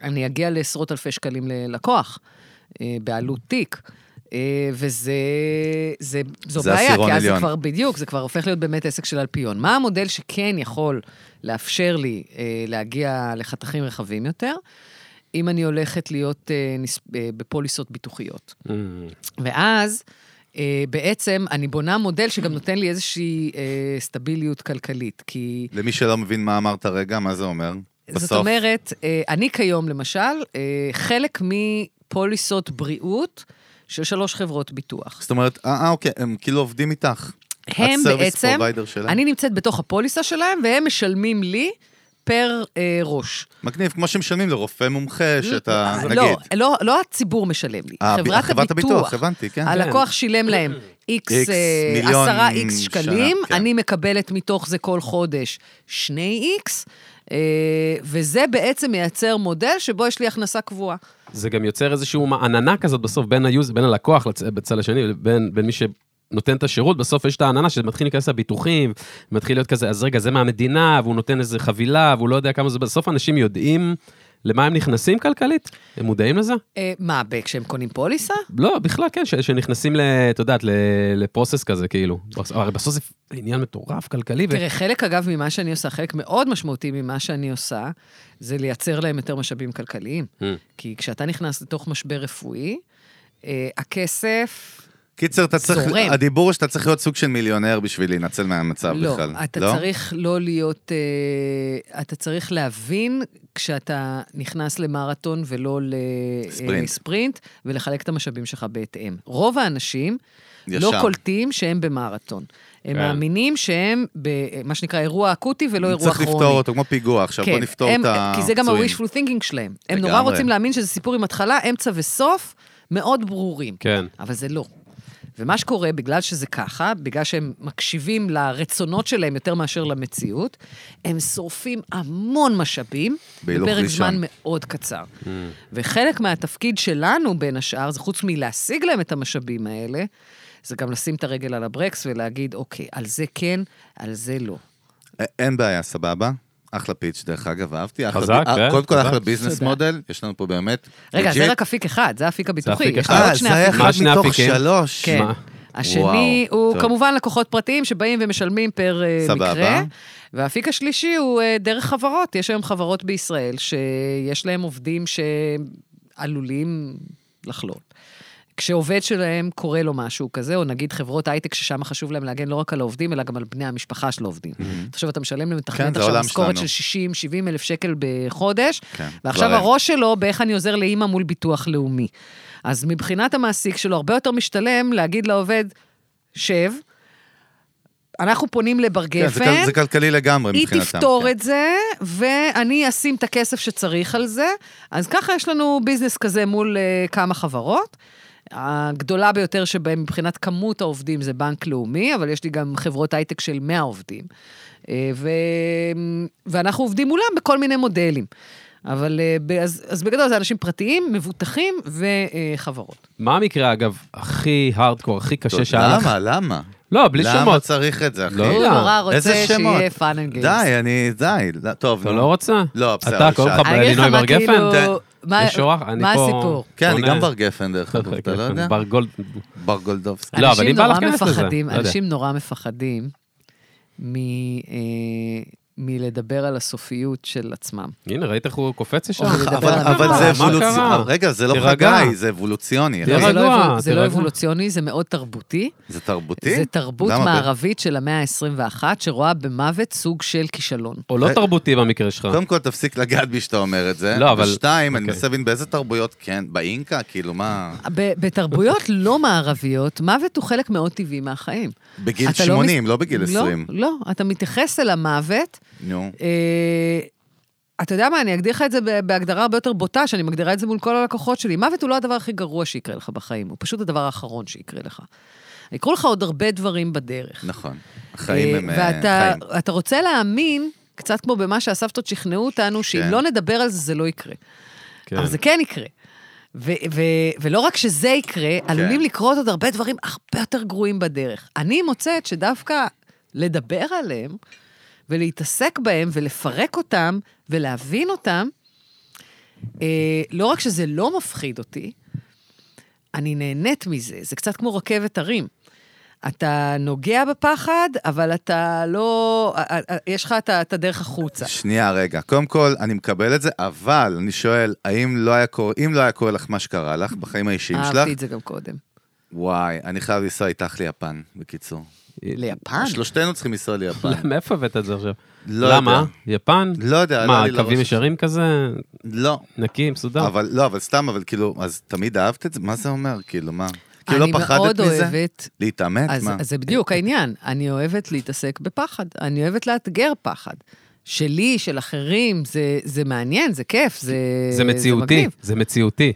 אני אגיע לעשרות אלפי שקלים ללקוח, בעלות תיק, וזה, זה, זו בעיה, כי אז זה כבר בדיוק, זה כבר הופך להיות באמת עסק של אלפיון. מה המודל שכן יכול לאפשר לי להגיע לחתכים רחבים יותר, אם אני הולכת להיות בפוליסות ביטוחיות. ואז, בעצם אני בונה מודל שגם נותן לי איזושהי סטביליות כלכלית, כי... למי שלא מבין מה אמרת רגע, מה זה אומר? זאת אומרת, אני כיום למשל, חלק מפוליסות בריאות של שלוש חברות ביטוח. זאת אומרת, אה, אוקיי, הם כאילו עובדים איתך. הם בעצם, אני נמצאת בתוך הפוליסה שלהם, והם משלמים לי פר ראש. מגניב, כמו שמשלמים לרופא מומחה, שאתה, נגיד. לא, לא הציבור משלם לי. חברת הביטוח, הבנתי, כן. הלקוח שילם להם איקס, עשרה איקס שקלים, אני מקבלת מתוך זה כל חודש שני איקס, וזה בעצם מייצר מודל שבו יש לי הכנסה קבועה. זה גם יוצר איזשהו עננה כזאת בסוף בין היוזר, בין הלקוח בצד השני, בין מי שנותן את השירות, בסוף יש את העננה שמתחיל להיכנס לביטוחים, מתחיל להיות כזה, אז רגע, זה מהמדינה, והוא נותן איזו חבילה, והוא לא יודע כמה זה, בסוף אנשים יודעים למה הם נכנסים כלכלית? הם מודעים לזה? מה, כשהם קונים פוליסה? לא, בכלל, כן, שנכנסים, אתה יודעת, לפרוסס כזה, כאילו. הרי בסוף זה עניין מטורף, כלכלי. תראה, חלק, אגב, ממה שאני עושה, חלק מאוד משמעותי ממה שאני עושה, זה לייצר להם יותר משאבים כלכליים. כי כשאתה נכנס לתוך משבר רפואי, הכסף... קיצר, הדיבור שאתה צריך להיות סוג של מיליונר בשביל להינצל מהמצב בכלל. לא, אתה צריך לא להיות, אתה צריך להבין כשאתה נכנס למראטון ולא לספרינט, ולחלק את המשאבים שלך בהתאם. רוב האנשים לא קולטים שהם במראטון. הם מאמינים שהם במה שנקרא אירוע אקוטי ולא אירוע כרוני. צריך לפתור אותו, כמו פיגוע, עכשיו בוא נפתור את הפצועים. כי זה גם ה-wishful thinking שלהם. הם נורא רוצים להאמין שזה סיפור עם התחלה, אמצע וסוף, מאוד ברורים. כן. אבל זה לא. ומה שקורה, בגלל שזה ככה, בגלל שהם מקשיבים לרצונות שלהם יותר מאשר למציאות, הם שורפים המון משאבים, בפרק זמן מאוד קצר. Mm. וחלק מהתפקיד שלנו בין השאר, זה חוץ מלהשיג להם את המשאבים האלה, זה גם לשים את הרגל על הברקס ולהגיד, אוקיי, על זה כן, על זה לא. אין בעיה, סבבה? אחלה פיץ' דרך אגב, אהבתי. חזק, כן. קודם כל אחלה ביזנס מודל, יש לנו פה באמת. רגע, זה רק אפיק אחד, זה האפיק הביטוחי. זה אחד מתוך שלוש. כן. השני הוא כמובן לקוחות פרטיים שבאים ומשלמים פר מקרה. והאפיק השלישי הוא דרך חברות. יש היום חברות בישראל שיש להם עובדים שעלולים לחלול. כשעובד שלהם קורה לו משהו כזה, או נגיד חברות הייטק ששם חשוב להם להגן לא רק על העובדים, אלא גם על בני המשפחה של העובדים. עכשיו אתה משלם להם, תכנת עכשיו משכורת של שישים שבעים אלף שקל בחודש, ועכשיו הראש שלו באיך אני עוזר לאמא מול ביטוח לאומי. אז מבחינת המעסיק שלו הרבה יותר משתלם להגיד לעובד, שב, אנחנו פונים לבר גפן, זה כלכלי לגמרי מבחינתם. היא תפתור את זה, ואני אשים את הכסף שצריך על זה. אז ככה יש לנו ביזנס כזה מול כמה חברות. הגדולה ביותר שבהם מבחינת כמות העובדים זה בנק לאומי, אבל יש לי גם חברות הייטק של מאה עובדים. ו... ואנחנו עובדים מולם בכל מיני מודלים. אבל אז, אז בגדול זה אנשים פרטיים, מבוטחים וחברות. מה המקרה אגב הכי הארדקור, הכי קשה שהיה? למה, למה? לא, בלי שמות. למה צריך את זה, אחי? לא, נורא רוצה שיהיה פאן אנד גיימס. די, אני, די. טוב, נו. אתה לא רוצה? לא, בסדר. אתה קוראים לך בלינוי בר גפן? מה הסיפור? כן, אני גם בר גפן דרך אגב, אתה לא יודע? בר גולדובסקי. לא, אבל אני בא להכנס לזה. אנשים נורא מפחדים מלדבר על הסופיות של עצמם. הנה, ראית איך הוא קופץ ישר? אבל זה אבולוציוני. רגע, זה לא חגי, זה אבולוציוני. זה לא אבולוציוני, זה מאוד תרבותי. זה תרבותי? זה תרבות מערבית של המאה ה-עשרים ואחת, שרואה במוות סוג של כישלון. או לא תרבותי במקרה שלך. קודם כל, תפסיק לגעת בי שאתה אומר את זה. ושתיים, אני מסבין באיזה תרבויות, כן, באינקה, כאילו מה... בתרבויות לא מערביות, מוות הוא חלק מאוד טבעי מהחיים. בגיל שמונים, לא בגיל עשרים. לא, לא, אתה מתייחס אל המוות אתה יודע מה, אני אגדיר לך את זה בהגדרה הרבה יותר בוטה, שאני מגדירה את זה מול כל הלקוחות שלי. מוות הוא לא הדבר הכי גרוע שיקרה לך בחיים, הוא פשוט הדבר האחרון שיקרה לך. יקרו לך עוד הרבה דברים בדרך. נכון, החיים הם חיים. ואתה רוצה להאמין, קצת כמו במה שהסבתות שכנעו אותנו, שאם לא נדבר על זה, זה לא יקרה. אבל זה כן יקרה. ולא רק שזה יקרה, עלולים לקרות עוד הרבה דברים הרבה יותר גרועים בדרך. אני מוצאת שדווקא לדבר עליהם, ולהתעסק בהם, ולפרק אותם, ולהבין אותם, אה, לא רק שזה לא מפחיד אותי, אני נהנית מזה, זה קצת כמו רכבת הרים. אתה נוגע בפחד, אבל אתה לא, יש לך את הדרך החוצה. שנייה, רגע. קודם כל, אני מקבל את זה, אבל אני שואל, האם לא היה קורה, אם לא היה קורה לך מה שקרה לך, בחיים האישיים שלך? אהבתי את זה גם קודם. וואי, אני חייב לנסוע איתך ליפן, בקיצור. ליפן? שלושתנו צריכים לנסוע ליפן. מאיפה הבאת את זה עכשיו? למה? יפן? לא יודע. מה, קווים ישרים כזה? לא. נקי, מסודר? לא, אבל סתם, אבל כאילו, אז תמיד אהבת את זה? מה זה אומר? כאילו, מה? כאילו, לא פחדת מזה? להתאמת? מה? אז זה בדיוק העניין. אני אוהבת להתעסק בפחד. אני אוהבת לאתגר פחד. שלי, של אחרים, זה מעניין, זה כיף, זה מגניב. זה מציאותי, זה מציאותי.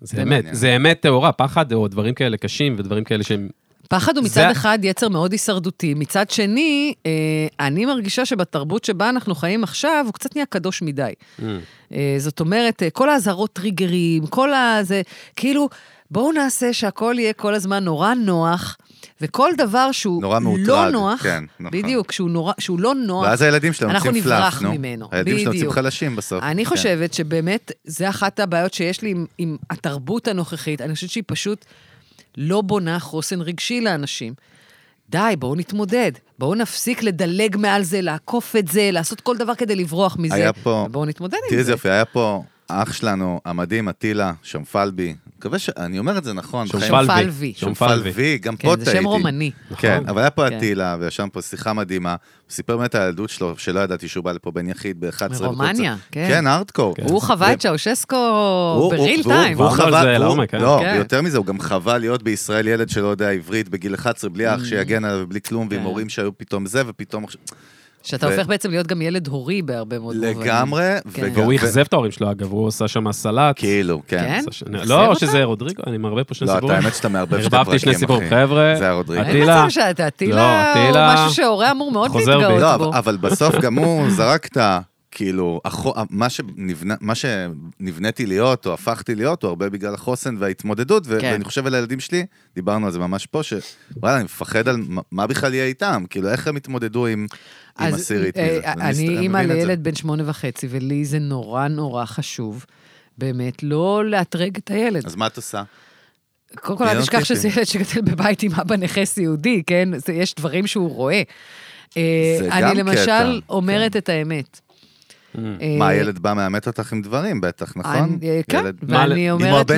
זה אמת. זה אמת תאורה, פחד או דברים כאלה קשים ודברים כאלה שהם פחד הוא מצד אחד יצר מאוד הישרדותי, מצד שני, אני מרגישה שבתרבות שבה אנחנו חיים עכשיו, הוא קצת נהיה קדוש מדי. זאת אומרת, כל ההזהרות טריגרים, כל הזה, כאילו, בואו נעשה שהכל יהיה כל הזמן נורא נוח, וכל דבר שהוא לא נוח, בדיוק, שהוא לא נוח, ואז הילדים שלנו אנחנו נברח ממנו. הילדים שלנו יוצאים חלשים בסוף. אני חושבת שבאמת, זה אחת הבעיות שיש לי עם התרבות הנוכחית, אני חושבת שהיא פשוט לא בונה חוסן רגשי לאנשים. די, בואו נתמודד. בואו נפסיק לדלג מעל זה, לעקוף את זה, לעשות כל דבר כדי לברוח מזה. בואו נתמודד עם זה. תראי זה יופי, היה פה אח שלנו, המדהים, אטילה, שומפלבי. אני אומר את זה נכון. שומפלבי. שומפלבי, גם פה תהייתי. זה שם רומני. כן, אבל היה פה אטילה, וישם פה שיחה מדהימה. סיפר באמת על הילדות שלו, שלא ידעתי שהוא בא לפה בן יחיד ב-אחת עשרה. מרומניה, כן. כן, הארדקור. הוא חווה את צ'אושסקו בריל טיים. הוא חווה, לא, יותר מזה, הוא גם חווה להיות בישראל ילד שלא יודע עברית בגיל אחת עשרה, בלי אח שיגן עליו ובלי כלום, ועם הורים שהיו פתאום זה, ופתאום שאתה הופך בעצם להיות גם ילד הורי בהרבה מאוד מובנים. לגמרי. והוא יחזב את ההורים שלו, אגב, הוא עושה שם סלט. כאילו, כן. לא, שזה רודריגו, אני מערבב פה שני סיפורים. לא, את האמת שאתה מערבב שתי פרקים, אחי. ערבבתי שני סיפורים, חבר'ה. זה הרודריגו. אטילה. אטילה הוא משהו שההורי אמור מאוד להתגאות בו. אבל בסוף גם הוא זרקת, כאילו, מה שנבניתי להיות, או הפכתי להיות, הוא הרבה בגלל החוסן וההתמודדות, ואני חושב על הילדים שלי, דיברנו על זה ממש פה, שוואלה, אני מפחד על מה בכלל יהיה איתם, כאילו, איך הם התמודדו עם הסירית. אני אימא לילד בן שמונה וחצי, ולי זה נורא נורא חשוב, באמת, לא להתרג את הילד. אז מה את עושה? קודם כל, אני אשכח שזה ילד שגדל בבית עם אבא נכס יהודי, כן? יש דברים שהוא רואה. אני למשל אומרת את האמת. מה, הילד בא מאמת אותך עם דברים, בטח, נכון? כן, ואני אומרת לו,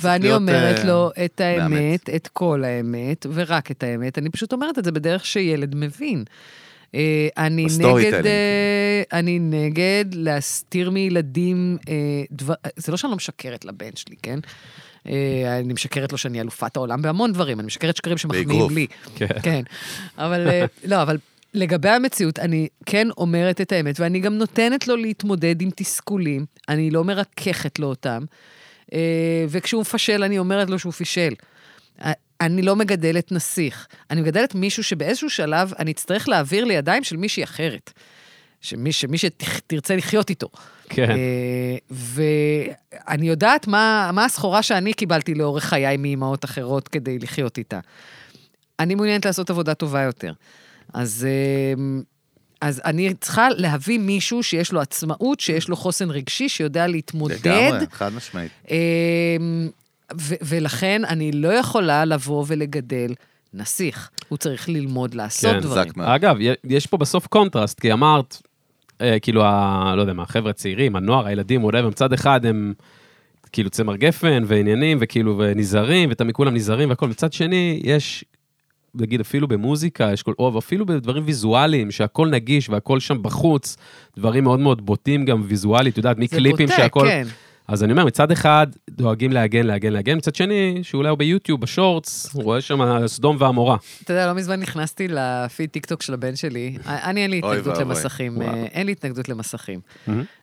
ואני אומרת לו את האמת, את כל האמת, ורק את האמת, אני פשוט אומרת את זה בדרך שילד מבין. אני נגד, אני נגד להסתיר מילדים, זה לא שאני לא משקרת לבן שלי, כן? אני משקרת לו שאני אלופת העולם בהמון דברים, אני משקרת שקרים שמחמיאים לי. כן, אבל, לא, אבל לגבי המציאות, אני כן אומרת את האמת, ואני גם נותנת לו להתמודד עם תסכולים, אני לא מרככת לו אותם, וכשהוא פשל, אני אומרת לו שהוא פישל. אני לא מגדלת נסיך, אני מגדלת מישהו שבאיזשהו שלב, אני אצטרך להעביר לידיים של מישהי אחרת, שמי שתרצה לחיות איתו. כן. ואני יודעת מה הסחורה שאני קיבלתי לאורך חיי מאמאות אחרות כדי לחיות איתה. אני מעוניינת לעשות עבודה טובה יותר. אז, אז אני צריכה להביא מישהו שיש לו עצמאות, שיש לו חוסן רגשי, שיודע להתמודד. לגמרי, חד משמעית. ו- ולכן אני לא יכולה לבוא ולגדל נסיך. הוא צריך ללמוד לעשות כן, דברים. אגב, יש פה בסוף קונטרסט, כי אמרת, אה, כאילו, ה, לא יודע מה, החבר'ה צעירים, הנוער, הילדים, אולי במצד אחד הם... כאילו צמר גפן ועניינים, וכאילו ונזרים, ותמיד כולם נזרים והכל. מצד שני, יש... נגיד אפילו במוזיקה, יש כל, או אפילו בדברים ויזואליים, שהכל נגיש והכל שם בחוץ, דברים מאוד מאוד בוטים גם ויזואלית, יודעת, מקליפים שהכל... כן. אז אני אומר, מצד אחד דואגים להגן, להגן, להגן, מצד שני, שאולי הוא ביוטיוב, בשורטס, הוא רואה שם הסדום והמורה. אתה יודע, לא מזמן נכנסתי לפיד טיקטוק של הבן שלי, אני אין לי התנגדות למסכים, אין לי התנגדות למסכים.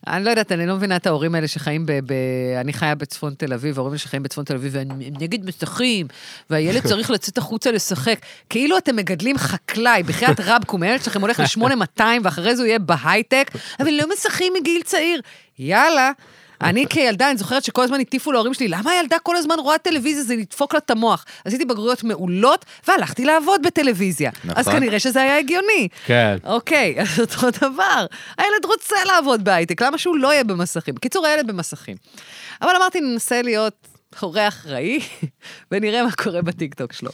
אני לא יודעת, אני לא מבינה את ההורים האלה שחיים, אני חיה בצפון תל אביב, ההורים האלה שחיים בצפון תל אביב, והם נגד מסכים, והילד צריך לצאת החוצה לשחק, כאילו אתם מגדלים חקלאי, בחיית רבקום, הילד שלכם הולך ל-שמונה מאתיים, ואחרי זה הוא יהיה בהייטק, אבל לא מסכים מגיל צעיר. יאללה. אני כילדה, אני זוכרת שכל הזמן הטיפו להורים שלי, למה הילדה כל הזמן רואה טלוויזיה, זה לדפוק לה את המוח. עשיתי בגרויות מעולות, והלכתי לעבוד בטלוויזיה. אז כנראה שזה היה הגיוני. כן. אוקיי, אז אותו דבר. הילד רוצה לעבוד בהייטק, למה שהוא לא יהיה במסכים? בקיצור, הילד במסכים. אבל אמרתי, ננסה להיות הורה אחראי, ונראה מה קורה בטיקטוק שלו.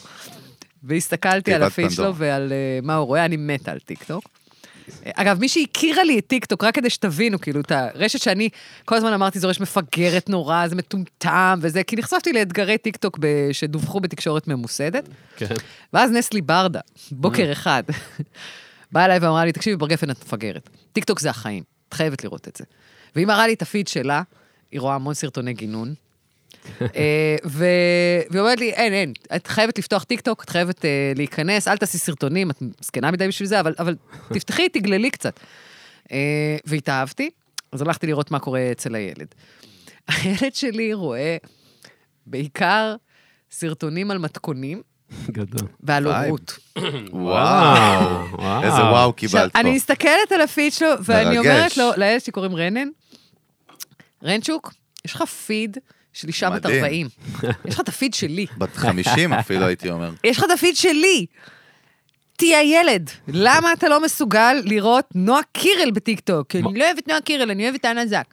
והסתכלתי על הפיד שלו ועל מה הוא רואה, אני מתה על טיקטוק. אגב, מי שהכירה לי את טיקטוק, רק כדי שתבינו, כאילו, את הרשת שאני, כל הזמן אמרתי, זו רשת מפגרת נורא, זה מטומטם וזה, כי נחשפתי לאתגרי טיקטוק שדווחו בתקשורת ממוסדת, ואז נסלי ברדה, בוקר אחד, באה אליי ואמרה לי, תקשיבי, ברגפן את מפגרת, טיקטוק זה החיים, את חייבת לראות את זה. והיא מראה לי את הפיד שלה, היא רואה המון סרטוני גינון, והיא אומרת לי, אין, אין, את חייבת לפתוח טיקטוק, את חייבת להיכנס, אל תעשי סרטונים, את מסכנה מדי בשביל זה, אבל תפתחי, תגללי קצת. והתאהבתי, אז הלכתי לראות מה קורה אצל הילד. הילד שלי רואה בעיקר סרטונים על מתכונים, ועל הורות. וואו, איזה וואו קיבלת פה. אני מסתכלת על הפיד שלו, ואני אומרת לו, לילד שקוראים רנן, רנצ'וק, יש לך פיד, שלי שם את ארבעים. יש לך את הפיד שלי. בת חמישים אפילו הייתי אומר. יש לך את הפיד שלי. תהיה ילד. למה אתה לא מסוגל לראות נועה קירל בטיקטוק? כי אני לא אוהבת נועה קירל, אני אוהבת אנה זק.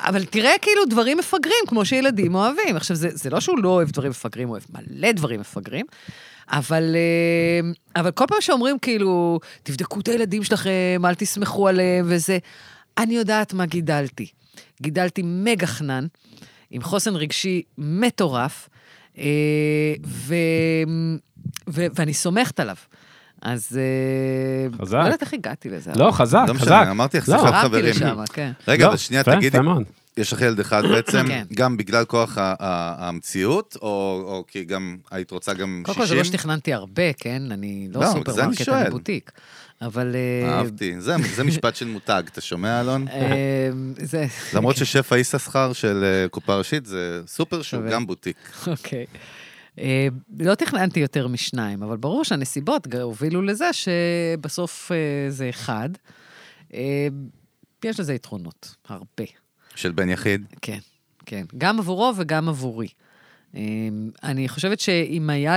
אבל תראה כאילו דברים מפגרים, כמו שילדים אוהבים. עכשיו, זה, זה לא שהוא לא אוהב דברים מפגרים, הוא אוהב מלא דברים מפגרים, אבל, אבל כל פעם שאומרים כאילו, תבדקו את הילדים שלכם, אל תסמכו עליהם וזה. אני יודעת מה גידלתי. גידלתי מגה חנן, עם חוסן רגשי מטורף, ואני סומכת עליו. אז... חזק. לא יודעת איך הגעתי לזה. לא, חזק, חזק. אמרתי איך סחב חברים. רגע, בשנייה תגידי, יש לך ילד אחד בעצם, גם בגלל כוח המציאות, או כי גם היית רוצה גם שישים? קודם כל, זה לא שתכננתי הרבה, כן? אני לא סופרמרקט, אני בוטיק. אבל... אהבתי, זה משפט של מותג, אתה שומע, אלון? למרות ששף היששכר של קופה ראשית, זה סופר שוב, גם בוטיק. אוקיי. לא תכננתי יותר משניים, אבל ברור שהנסיבות הובילו לזה שבסוף זה אחד. יש לזה יתרונות, הרבה. של בן יחיד? כן, כן. גם עבורו וגם עבורי. אני חושבת שאם היה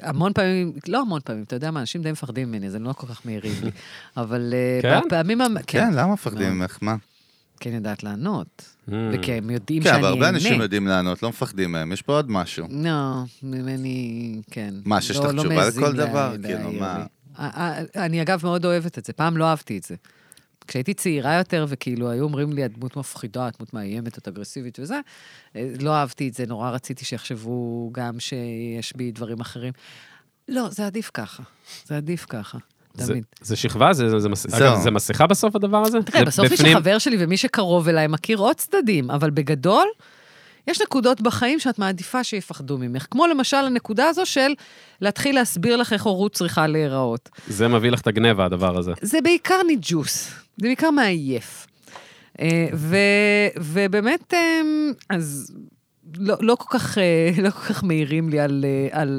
המון פעמים, לא המון פעמים, אתה יודע מה, אנשים די מפחדים ממני, זה לא כל כך מהירים לי, אבל פעמים... כן, למה מפחדים ממך? מה? כן יודעת לענות, וכי הם יודעים שאני אהנה. כן, אבל הרבה אנשים יודעים לענות, לא מפחדים מהם, יש פה עוד משהו. לא, ממני, כן. מה, שיש לך תשובה לכל דבר, כאילו מה... אני אגב מאוד אוהבת את זה, פעם לא אהבתי את זה. כשהייתי צעירה יותר, וכאילו היו אומרים לי, הדמות מפחידה, הדמות מאיימת, את אגרסיבית וזה, לא אהבתי את זה, נורא רציתי שיחשבו גם שיש בי דברים אחרים. לא, זה עדיף ככה. זה עדיף ככה. תמיד. זה שכבה? זה מסכה בסוף הדבר הזה? תראה, בסוף מי שחבר שלי ומי שקרוב אליי מכיר עוד צדדים, אבל בגדול, יש נקודות בחיים שאת מעדיפה שיפחדו ממך, כמו למשל הנקודה הזו של להתחיל להסביר לך איך הורות צריכה להיראות. זה מביא לך את הגנבה, הדבר הזה. זה בעיקר ניג'וס, זה בעיקר מעייף. ובאמת, אז לא כל כך מהירים לי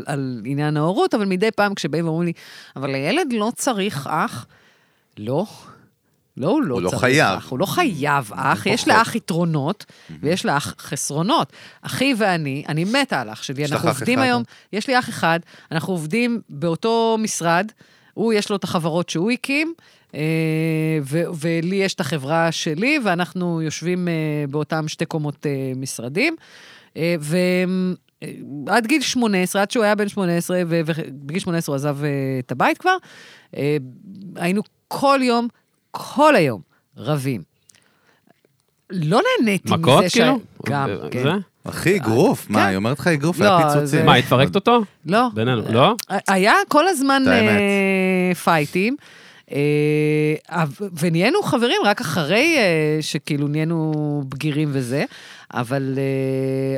על עניין ההורות, אבל מדי פעם כשבאים ואומרים לי, אבל הילד לא צריך אח, לא... לא, הוא לא צריך אח, הוא לא חייב אח, יש לאח יתרונות, ויש לאח חסרונות. אחי ואני, אני מתה על אח שלי, אנחנו עובדים היום, יש לי אח אחד, אנחנו עובדים באותו משרד, הוא יש לו את החברות שהוא הקים, ולי יש את החברה שלי, ואנחנו יושבים באותם שתי קומות משרדים, ו... עד גיל שמונה עשרה, עד שהוא היה בן שמונה עשרה, ובגיל שמונה עשרה הוא עזב את הבית כבר, היינו כל יום, כל היום רבים. לא נהניתי מזה. מכות כאילו? גם, כן. אחי, אגרוף, מה? היא אומרת לך אגרוף, היה פיצוצים. מה, התפרקת אותו? לא. לא? היה כל הזמן פייטים, ונהיינו חברים רק אחרי שכאילו נהיינו בגירים וזה, אבל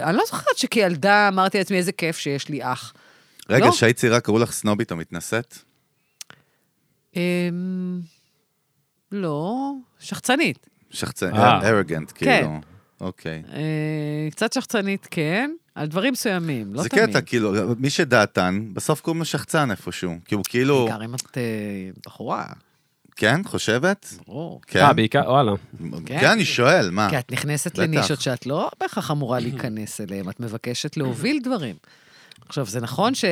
אני לא זוכרת שכילדה אמרתי לעצמי איזה כיף שיש לי אח. רגע, שהיא צעירה, קראו לך סנובית או מתנשאת? לא, שחצנית. שחצנית, ארגנט, כאילו. אוקיי. קצת שחצנית, כן, על דברים מסוימים, לא תמיד. זה קטע, כאילו, מי שדעתן, בסוף קוראים לו שחצן איפשהו, כי הוא כאילו... בעיקר אם את בחורה. כן, חושבת? ברור. אה, בעיקר, וואלה. כן, אני שואל, מה? כי את נכנסת לנישות שאת לא בהכרח אמורה להיכנס אליהם, את מבקשת להוביל דברים. עכשיו, זה נכון ש...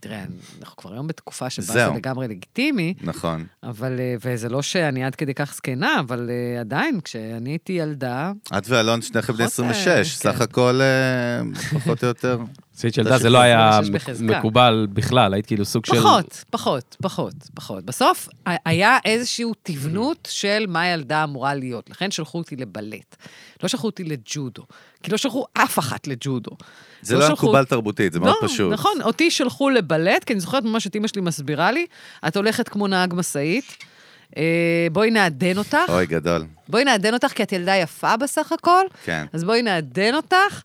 תראה, אנחנו כבר היום בתקופה שבה זה לגמרי לגיטימי. נכון. אבל, וזה לא שאני עד כדי כך זקנה, אבל עדיין, כשאני הייתי ילדה... את ואלון שניכם בני עשרים ושש, סך הכל פחות או יותר. סביט ילדה זה לא היה מקובל בכלל, היית כאילו סוג של... פחות, פחות, פחות, פחות. בסוף היה איזושהי תבנות של מה ילדה אמורה להיות, לכן שלחו אותי לבלט. לא שלחו אותי לג'ודו, כי לא שלחו אף אחת לג'ודו. זה לא מקובל תרבותית, זה מאוד פשוט. נכון, אותי שלחו לבלט, כי אני זוכרת ממש את אמא שלי מסבירה לי, את הולכת כמו נהג מסעית, בואי נעדן אותך. אוי, גדול. בואי נעדן אותך, כי את ילדה יפה בסך הכל, אז בואי נעדן אותך,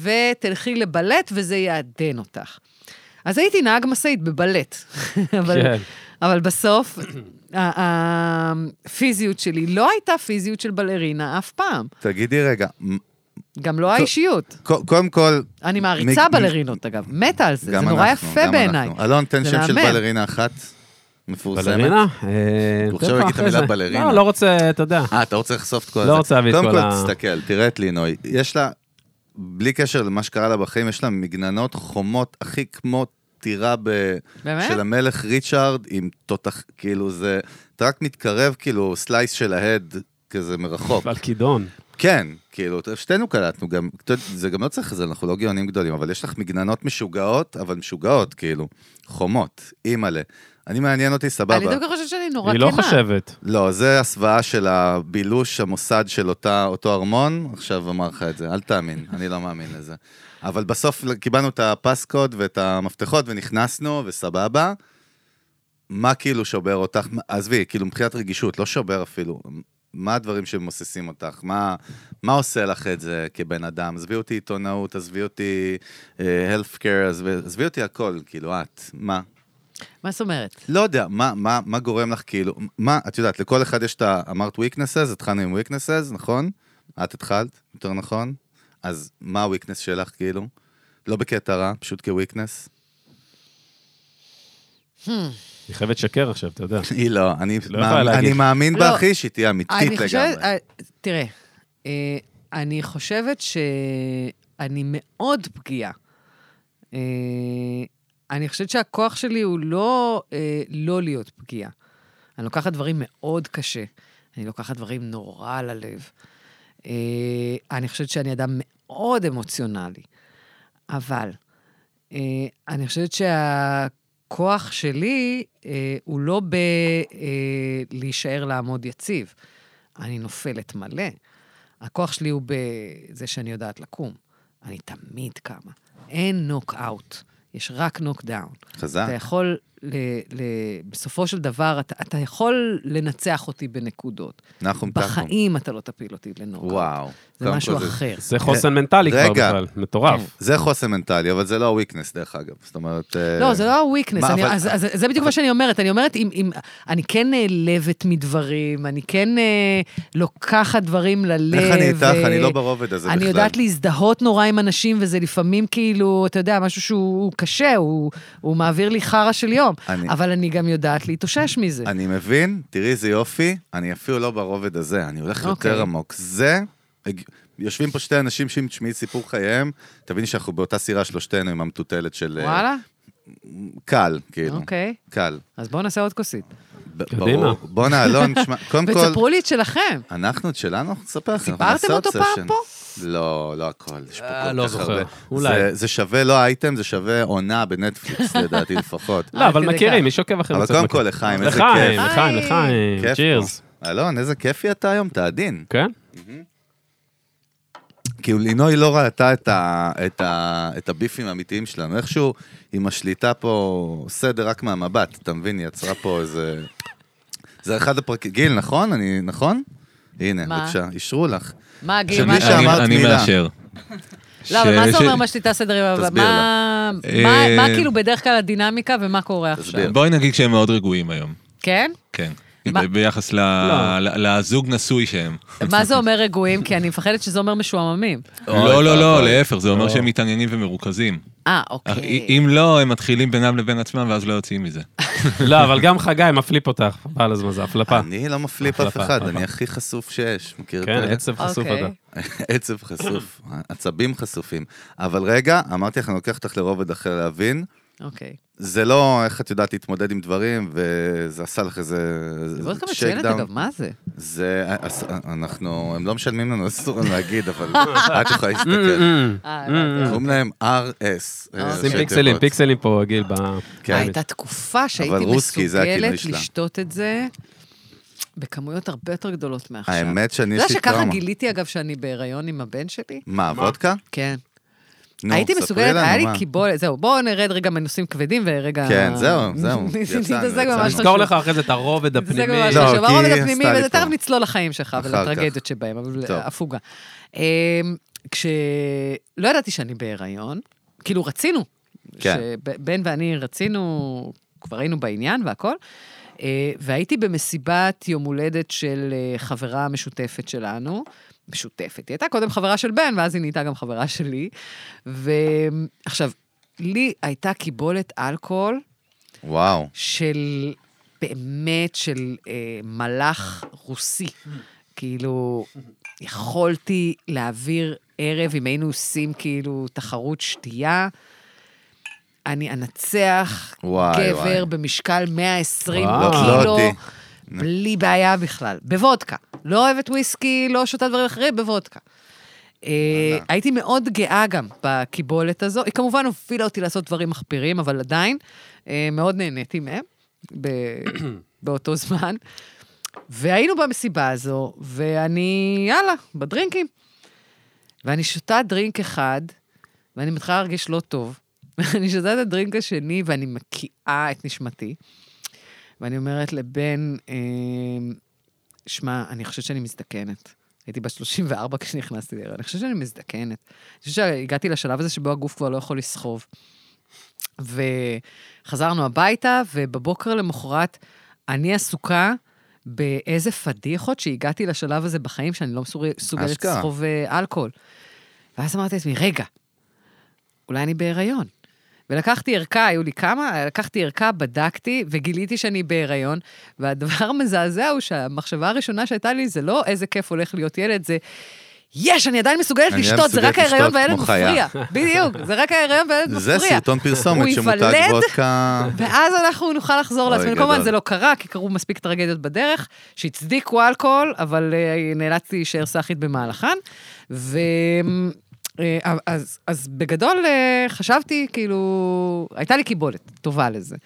ותלכי לבלט, וזה יעדן אותך. אז הייתי נהג מסעית בבלט, אבל בסוף, הפיזיות שלי לא הייתה פיזיות של בלרינה אף פעם. תגידי רגע, גם לא האישיות. קודם כל... אני מעריצה בלרינות, אגב. מתה על זה, זה נורא יפה בעיניי. אלון, תן שם של בלרינה אחת. בלרינה? הוא חושב להגיד את המילה בלרינה. לא, לא רוצה, אתה יודע. אה, אתה רוצה לחשוף את כל זה. לא רוצה להביא את כל ה... קודם כל, תסתכל, תראה את לינוי. יש לה, בלי קשר למה שקרה לה בחיים, יש לה מגננות חומות הכי כמו טירה של המלך ריצ'ארד, עם תותח, כאילו זה... אתה רק מתקרב, כאילו, סלייס של ההד, כזה מרחוק. על כידון. כן, כאילו, שתינו קלטנו גם, זה גם לא צריך, זה אנחנו לא גאונים גדולים, אבל יש לך מגננות משוגעות, אבל משוגעות, כאילו, חומות, אימאלה. אני מעניין אותי, סבבה. אני דווקא חושבת שאני נורא כנה. היא לא חושבת. לא, זה הסוואה של הבילוש, המוסד של אותה, אותו ארמון, עכשיו אמר לך את זה, אל תאמין, אני לא מאמין לזה. אבל בסוף קיבלנו את הפסקוד ואת המפתחות, ונכנסנו, וסבבה. מה כאילו שובר אותך? עזבי, כאילו מבחינת רגישות, לא שובר אפילו. מה הדברים שמוססים אותך? מה, מה עושה לך את זה כבן אדם? עזבי אותי עיתונאות, עזבי אותי health care, עזבי אותי הכל, כאילו את, מה? מה זאת אומרת? לא יודע, מה, מה, מה גורם לך כאילו, מה, את יודעת, לכל אחד יש את האמרת weaknesses, התחלנו עם weaknesses, נכון? את התחלת, יותר נכון? אז מה ה-weakness שלך כאילו? לא בקטע רע, פשוט כ-weakness? היא חייבת שקר עכשיו, אתה יודע. היא לא, אני מאמין בה אחי שהיא תהיה אמיתית לגמרי. תראה, אני חושבת שאני מאוד פגיעה. אני חושבת שהכוח שלי הוא לא לא להיות פגיעה. אני לוקחת דברים מאוד קשה. אני לוקחת דברים נורא על הלב. אני חושבת שאני אדם מאוד אמוציונלי. אבל אני חושבת שה... הכוח שלי אה, הוא לא ב, אה, להישאר לעמוד יציב. אני נופלת מלא. הכוח שלי הוא בזה שאני יודעת לקום. אני תמיד קמה. אין נוק-אוט. יש רק נוק-דאון. חזק. אתה יכול, ל, ל, בסופו של דבר, אתה, אתה יכול לנצח אותי בנקודות. נחום בחיים תחום. אתה לא תפיל אותי לנוק-אוט. וואו. זה משהו זה, אחר. זה חוסן מנטלי כבר בכלל, מטורף. זה חוסן מנטלי, אבל זה לא הוויקנס דרך אגב. זאת אומרת... לא, זה לא הוויקנס, זה בדיוק מה שאני אומרת. אני אומרת, אני כן נעלבת מדברים, אני כן לוקחת דברים ללב. איך אני איתך? אני לא ברובד הזה בכלל. אני יודעת להזדהות נורא עם אנשים, וזה לפעמים כאילו, אתה יודע, משהו שהוא קשה, הוא מעביר לי חרה של יום, אבל אני גם יודעת להתאושש מזה. אני מבין, תראי זה יופי, אני אפילו לא ברובד הזה, אני הולך יותר עמוק. זה... יושבים פה שתי אנשים שמשמיעים סיפור חייהם, תביני שאנחנו באותה סירה שלושתנו עם המטוטלת של... וואלה? קל, כאילו. אוקיי. קל. אז בואו נעשה עוד כוסית. קדימה. בואו נעלון, קודם כל... וספרו לי את שלכם. אנחנו, את שלנו, אנחנו נספר לכם. סיפרתם אותו פעם פה? לא, לא הכל. לא זוכר. אולי. זה שווה לא אייטם, זה שווה עונה בנטפליקס, לדעתי לפחות. לא, אבל מכירים, יש עוקב אחר. אבל קודם כל, לחיים, איזה כיף. כאילו לינוי לא ראתה את, ה, את, ה, את הביפים האמיתיים שלנו, איכשהו היא משליטה פה סדר רק מהמבט, אתה מבין, היא יצרה פה איזה... זה אחד הפרק... גיל, נכון? אני, נכון? הנה, בבקשה, אישרו לך. מה, גיל, מה שאמרת מילה. אני מאשר. לא, אבל מה זה אומר משליטה סדר? תסביר לה. מה כאילו בדרך כלל הדינמיקה ומה קורה עכשיו? בואי נגיד שהם מאוד רגועים היום. כן? כן. ביחס לזוג נשוי שהם. מה זה אומר רגועים? כי אני מפחדת שזה אומר משועממים. לא, לא, לא, להפך, זה אומר שהם מתעניינים ומרוכזים. אה, אוקיי. אם לא, הם מתחילים בינם לבין עצמם, ואז לא יוצאים מזה. לא, אבל גם חגי מפליפ אותך, בעל הזמן, זה הפלפה. אני לא מפליפ אף אחד, אני הכי חשוף שיש, מכיר את זה? כן, עצב חשוף אתה. עצב חשוף, עצבים חשופים. אבל רגע, אמרתי לך, אני לוקח אותך לרובד אחר להבין, אוקיי. זה לא איך את יודעת להתמודד עם דברים, וזה עשה לך איזה... זה עוד כמה שיינת, אגב, מה זה? זה... אנחנו... הם לא משלמים לנו, אסור לנו להגיד, אבל את יכולה להסתכל. קוראים להם אר אס. עושים פיקסלים, פיקסלים פה, גיל. הייתה תקופה שהייתי מסוגלת לשתות את זה בכמויות הרבה יותר גדולות מעכשיו. האמת שאני יש לי טראומה. זה שככה גיליתי, אגב, שאני בהיריון עם הבן שלי. מה, וודקה? כן. הייתי מסוגלת, היה לי קיבולת, זהו, בואו נרד רגע מנושאים כבדים ורגע... כן, זהו, זהו. נתעסק ממש... נזכור לך אחרי זה את הרובד הפנימי. נתעסק ממש, הרובד הפנימי, וזה תכף נצלול לחיים שלך ולטרגדיות שבהם, אבל הפוגה. כשלא ידעתי שאני בהיריון, כאילו רצינו, שבן ואני רצינו, כבר היינו בעניין והכל, והייתי במסיבת יום הולדת של חברה משותפת שלנו, משותפת. היא הייתה קודם חברה של בן, ואז היא נהייתה גם חברה שלי. ועכשיו, לי הייתה קיבולת אלכוהול, וואו. של, באמת, של אה, מלאך רוסי. כאילו, יכולתי להעביר ערב, אם היינו עושים כאילו תחרות שתייה, אני אנצח וואי, גבר וואי. במשקל מאה ועשרים וואו. קילו, לא בלי בעיה בכלל, בוודקה. לא אוהבת וויסקי, לא שותה דברים אחרים, בוודקה. הייתי מאוד גאה גם בקיבולת הזו. היא כמובן הובילה אותי לעשות דברים מחפירים, אבל עדיין מאוד נהניתי מהם באותו זמן. והיינו במסיבה הזו, ואני, יאללה, בדרינקים. ואני שותה דרינק אחד, ואני מתחילה להרגיש לא טוב. ואני שותה את הדרינק השני, ואני מקיאה את נשמתי. ואני אומרת לבן... שמע, אני חושבת שאני מזדקנת. הייתי בת שלושים וארבע כשנכנסתי להיריון. אני חושבת שאני מזדקנת. אני חושבת שהגעתי לשלב הזה שבו הגוף כבר לא יכול לסחוב. וחזרנו הביתה, ובבוקר למחרת אני עסוקה באיזה פדיחות שהגעתי לשלב הזה בחיים, שאני לא מסוגלת לסחוב אלכוהול. ואז אמרתי לעצמי, רגע, אולי אני בהיריון. ולקחתי ערכה, היו לי כמה, לקחתי ערכה, בדקתי, וגיליתי שאני בהיריון, והדבר המזעזע הוא שהמחשבה הראשונה שהייתה לי, זה לא איזה כיף הולך להיות ילד, זה, יש, אני עדיין מסוגלת לשתות, זה רק ההיריון והילד מפריע. בדיוק, זה רק ההיריון והילד מפריע. זה סרטון פרסומת שמותג וודקה. ואז אנחנו נוכל לחזור לעצמנו. כלומר, זה לא קרה, כי קרו מספיק טרגדיות בדרך, שהצדיקו אלכוהול, אבל נאלצתי להישאר סחית במהלכן, ו... אז, אז בגדול חשבתי, כאילו, הייתה לי קיבולת טובה לזה.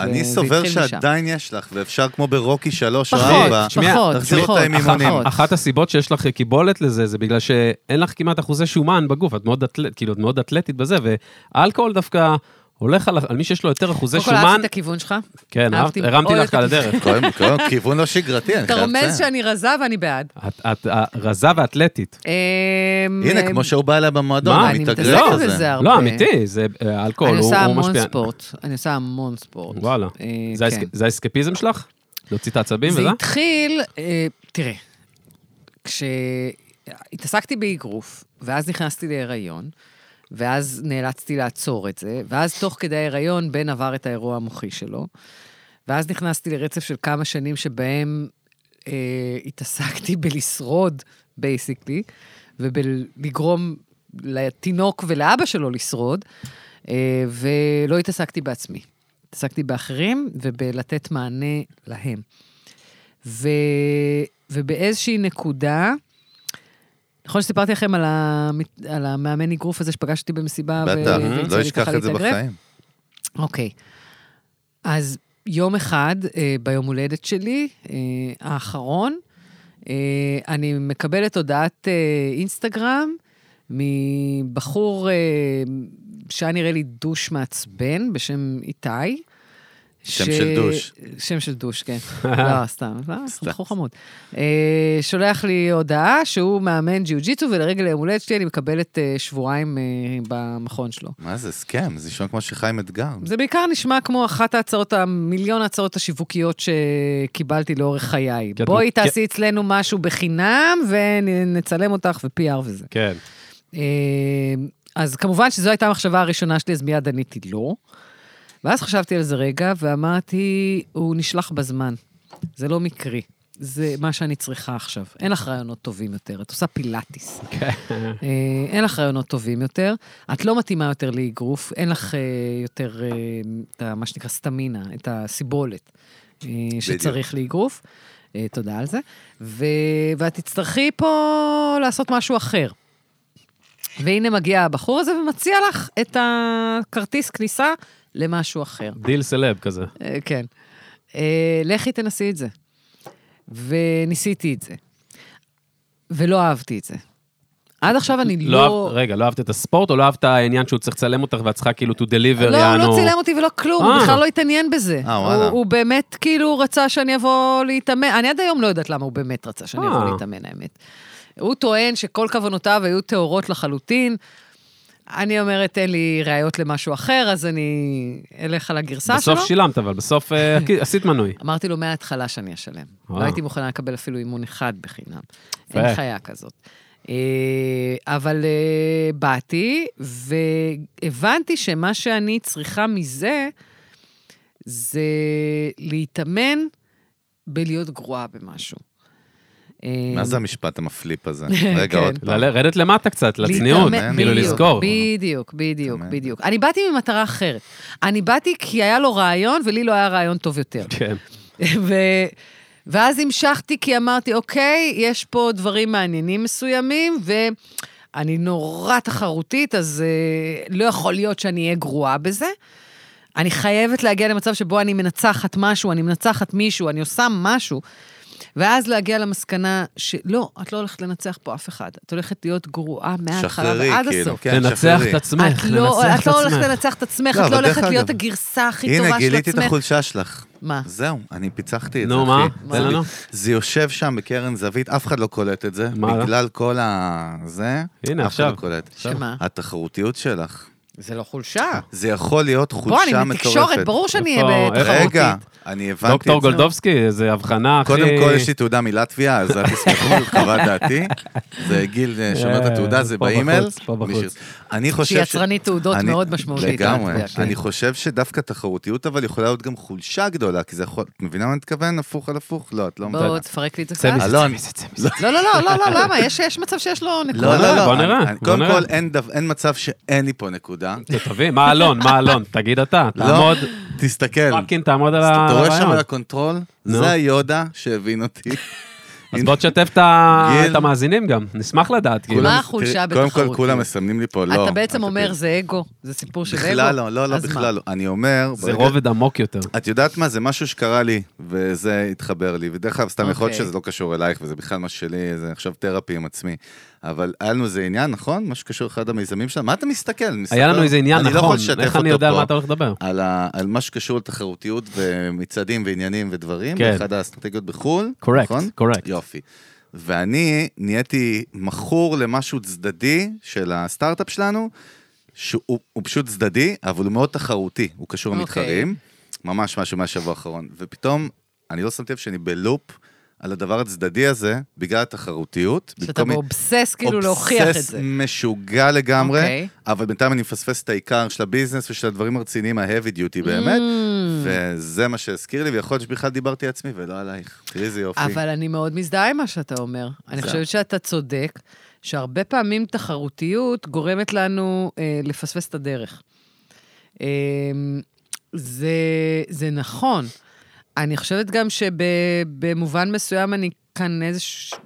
אני סובר שעדיין יש לך, ואפשר כמו ברוקי שלוש או ארבע, תחזיר אותה עם אימונים. אחת הסיבות שיש לך קיבולת לזה, זה בגלל שאין לך כמעט אחוזי שומן בגוף, את מאוד אתלט, כאילו, את מאוד אתלטית בזה, ואלכוהול דווקא הולך על, על מי שיש לו יותר אחוזי שומן. אהבתי את הכיוון שלך. כן, הרמתי לך על הדרך. כיוון לא שגרתי, אני חייב לציין. אתה רומז שאני רזה ואני בעד. את רזה ואתלטית. הנה, כמו שהוא בא אליה במועדון, אני מתאגרף בזה. לא, אמיתי, זה אלכוהול. אני עושה המון ספורט. אני עושה המון ספורט. וואלה. זה האסקפיזם שלך? להוציא את העצבים וזה? זה התחיל, תראה, כשהתעסקתי באגרוף, ואז נכנסתי להיריון, ואז נאלצתי לעצור את זה, ואז תוך כדי ההיריון בן עבר את האירוע המוחי שלו, ואז נכנסתי לרצף של כמה שנים שבהם אה, התעסקתי בלשרוד, בייסיקלי, ובלגרום לתינוק ולאבא שלו לשרוד, אה, ולא התעסקתי בעצמי. התעסקתי באחרים, ובלתת מענה להם. ו, ובאיזושהי נקודה... נכון שסיפרתי לכם על, המת... על המאמן אגרוף הזה שפגשתי במסיבה. בטח, ו... לא אשכח את זה בחיים. אוקיי. אז יום אחד, אה, ביום הולדת שלי, אה, האחרון, אה, אני מקבלת הודעת אה, אינסטגרם, מבחור אה, שהיה נראה לי דוש מעצבן, בשם איתי. שם ש... של דוש. שם של דוש, כן. לא, סתם, סתם חמוד. שולח לי הודעה שהוא מאמן ג'יוג'יצו, ולרגל המולד שלי אני מקבלת שבועיים במכון שלו. מה זה, סכם? זה נשמע כמו שחיים אתגר. זה בעיקר נשמע כמו אחת ההצעות, המיליון ההצעות השיווקיות שקיבלתי לאורך חיי. בואי תעשי אצלנו משהו בחינם, ונצלם אותך ופי-אר וזה. כן. אז כמובן שזו הייתה המחשבה הראשונה שלי, אז מיד עניתי לא. ואז חשבתי על זה רגע, ואמרתי, הוא נשלח בזמן. זה לא מקרי. זה מה שאני צריכה עכשיו. אין לך רעיונות טובים יותר. את עושה פילאטיס. אין לך רעיונות טובים יותר. את לא מתאימה יותר לאגרוף. אין לך יותר, מה שנקרא, סטמינה, את הסיבולת שצריך לאגרוף. תודה על זה. ואת תצטרכי פה לעשות משהו אחר. והנה מגיע הבחור הזה, ומציע לך את הכרטיס כניסה, למשהו אחר. דיל סלב כזה. כן. לכי תנסי את זה. וניסיתי את זה. ולא אהבתי את זה. עד עכשיו אני לא... רגע, לא אהבת את הספורט, או לא אהבת העניין שהוא צריך לצלם אותך, ואת צריכה כאילו to deliver? לא, הוא לא צילם אותי ולא כלום, הוא בכלל לא התעניין בזה. הוא באמת כאילו רצה שאני אבוא להתאמן, אני עד היום לא יודעת למה הוא באמת רצה שאני אבוא להתאמן, האמת. הוא טוען שכל כוונותיו היו תאורות לחלוטין, אני אומרת, אין לי ראיות למשהו אחר, אז אני אלך על הגרסה שלו. בסוף שילמת, אבל בסוף עשית מנוי. אמרתי לו מההתחלה שאני אשלם. לא הייתי מוכנה לקבל אפילו אימון אחד בחינם. אין חיה כזאת. אבל באתי, והבנתי שמה שאני צריכה מזה, זה להתאמן בלהיות גרועה במשהו. מה זה המשפט המפליפ הזה? רגע, עוד פעם. לרדת למטה קצת, לצניעות, כאילו לזכור. בדיוק, בדיוק, בדיוק. אני באתי ממטרה אחרת. אני באתי כי היה לו רעיון, ולי לא היה רעיון טוב יותר. כן. ואז המשכתי כי אמרתי, אוקיי, יש פה דברים מעניינים מסוימים, ואני נורא תחרותית, אז לא יכול להיות שאני אהיה גרועה בזה. אני חייבת להגיע למצב שבו אני מנצחת משהו, אני מנצחת מישהו, אני עושה משהו, ואז להגיע למסקנה שלא, את לא הולכת לנצח פה אף אחד. את הולכת להיות גרועה מההתחלה ועד הסוף. לנצח את עצמך. את לא הולכת לנצח את עצמך, את לא הולכת להיות הגרסה הכי טובה של עצמך. הנה, גיליתי את החולשה שלך. מה? זהו, אני פיצחתי את זה. נו, מה? תן לנו. זה יושב שם בקרן זווית, אף אחד לא קולט את זה. בגלל כל הזה, אף אחד לא קולט. שמה? התחרותיות שלך. זה לא חולשה. זה יכול להיות חולשה מטורפת. בוא, אני מתקשורת, ברור שאני אהיה בתחרותית. רגע, אני הבנתי. דוקטור גולדובסקי, זה הבחנה הכי... קודם כל, יש לי תעודה מלטביה, אז אני אספקו לקראת דעתי. זה גיל שומר את התעודה, זה באימייל. פה בחוץ. שיצרני תעודות מאוד משמעותית. לגמרי. אני חושב שדווקא תחרותיות, אבל יכולה להיות גם חולשה גדולה, כי זה יכול... את מבינה מה אני מתכוון? הפוך על הפוך? לא, את לא מבינה. בואו, תפרק לי את זה. לא, לא, לא, לא, למה? יש מצב שיש לו נקודה. לא, לא, בוא נראה. קודם כל, אין מצב שאין לי פה נקודה. תבין, מה אלון, מה אלון, תגיד אתה, תעמוד, תסתכל, תעמוד על ה... אתה רואה שם על הקונטרול? זה היודה שהבין אותי. אז בוא תשתף את המאזינים גם, נשמח לדעת. מה החולשה בתחרות? קודם כל כולם מסמנים לי פה, לא. אתה בעצם אומר זה אגו, זה סיפור של אגו? בכלל לא, לא, לא בכלל לא. אני אומר... זה רובד עמוק יותר. את יודעת מה, זה משהו שקרה לי, וזה התחבר לי, ודרך כלל סתם יכול שזה לא קשור אלייך, וזה בכלל מה שלי, זה עכשיו תרפי עם עצמי. אבל היה לנו איזה עניין, נכון? משהו קשור אחד המיזמים שלנו. מה אתה מסתכל? היה לנו איזה עניין, נכון. איך אני יודע על מה אתה הולך לדבר? על משהו קשור לתחרותיות ומצעדים ועניינים ודברים, באחד האסטרטגיות בחול. קורקט, קורקט. יופי. ואני נהייתי מכור למשהו צדדי של הסטארט-אפ שלנו, שהוא פשוט צדדי, אבל הוא מאוד תחרותי. הוא קשור למתחרים. ממש משהו מהשבוע האחרון. ופתאום, אני לא שמתי לב שאני בלופ, על הדבר הצדדי הזה, בגלל התחרותיות. שאתה מאובסס כאילו להוכיח את זה. אובסס משוגע לגמרי, אבל בינתיים אני מפספס את העיקר של הביזנס ושל הדברים הרציניים, ה-heavy duty באמת, וזה מה שהזכיר לי, ויכול להיות שבכלל דיברתי עצמי ולא עלייך. תראי זה יופי. אבל אני מאוד מזדהה עם מה שאתה אומר. אני חושבת שאתה צודק, שהרבה פעמים תחרותיות גורמת לנו לפספס את הדרך. זה נכון. אני חושבת גם שבמובן מסוים אני כאן איזושהי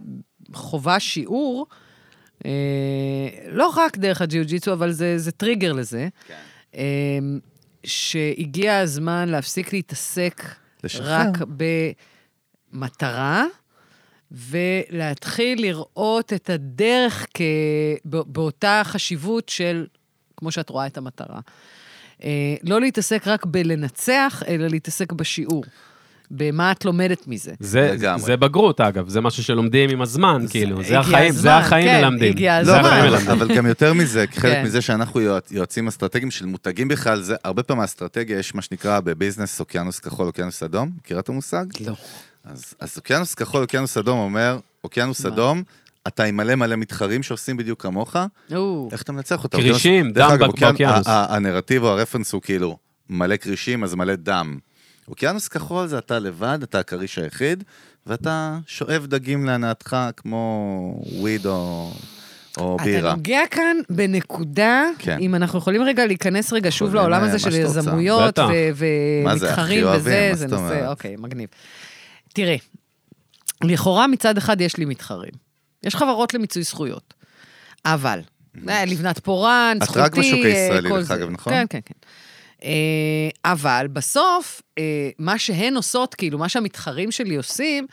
חובה שיעור, אה, לא רק דרך הג'יוג'יצו, אבל זה, זה טריגר לזה, כן. אה, שהגיע הזמן להפסיק להתעסק לשחרר. רק במטרה, ולהתחיל לראות את הדרך כ... באותה חשיבות של, כמו שאת רואה את המטרה. אה, לא להתעסק רק בלנצח, אלא להתעסק בשיעור. במה את לומדת מזה. זה, זה בגרות, אגב. זה משהו שלומדים עם הזמן, כאילו. זה החיים, זה החיים מלמדים. אבל גם יותר מזה, חלק מזה שאנחנו יועצים אסטרטגיים של מותגים בכלל, זה, הרבה פעמים האסטרטגיה יש מה שנקרא בביזנס אוקיינוס כחול, אוקיינוס אדום. מכירה את המושג? לא. אז, אז אוקיינוס כחול, אוקיינוס אדום אומר, אוקיינוס אדום, אתה עם מלא מלא מתחרים שעושים בדיוק כמוך, איך אתה מנצח אותם? קרישים, דם באוקיינוס. הנרטיב או הרפרנס הוא כאילו, מלא קרישים, אז מלא דם. אוקיינוס כחול זה אתה לבד, אתה הקריש היחיד, ואתה שואב דגים להנאתך כמו וויד או, או בירה. אתה נוגע כאן בנקודה, כן. אם אנחנו יכולים רגע להיכנס רגע שוב לעולם הזה של יזמויות ו- ומתחרים וזה, אוהבים, זה נושא, אוקיי, מגניב. תראה, לכאורה מצד אחד יש לי מתחרים. יש חברות למיצוי זכויות, אבל, לבנת פורן, זכותי, את רק בשוק הישראלי לך אגב, נכון? כן, כן, כן. אבל בסוף, מה שהן עושות, כאילו, מה שהמתחרים שלי עושים,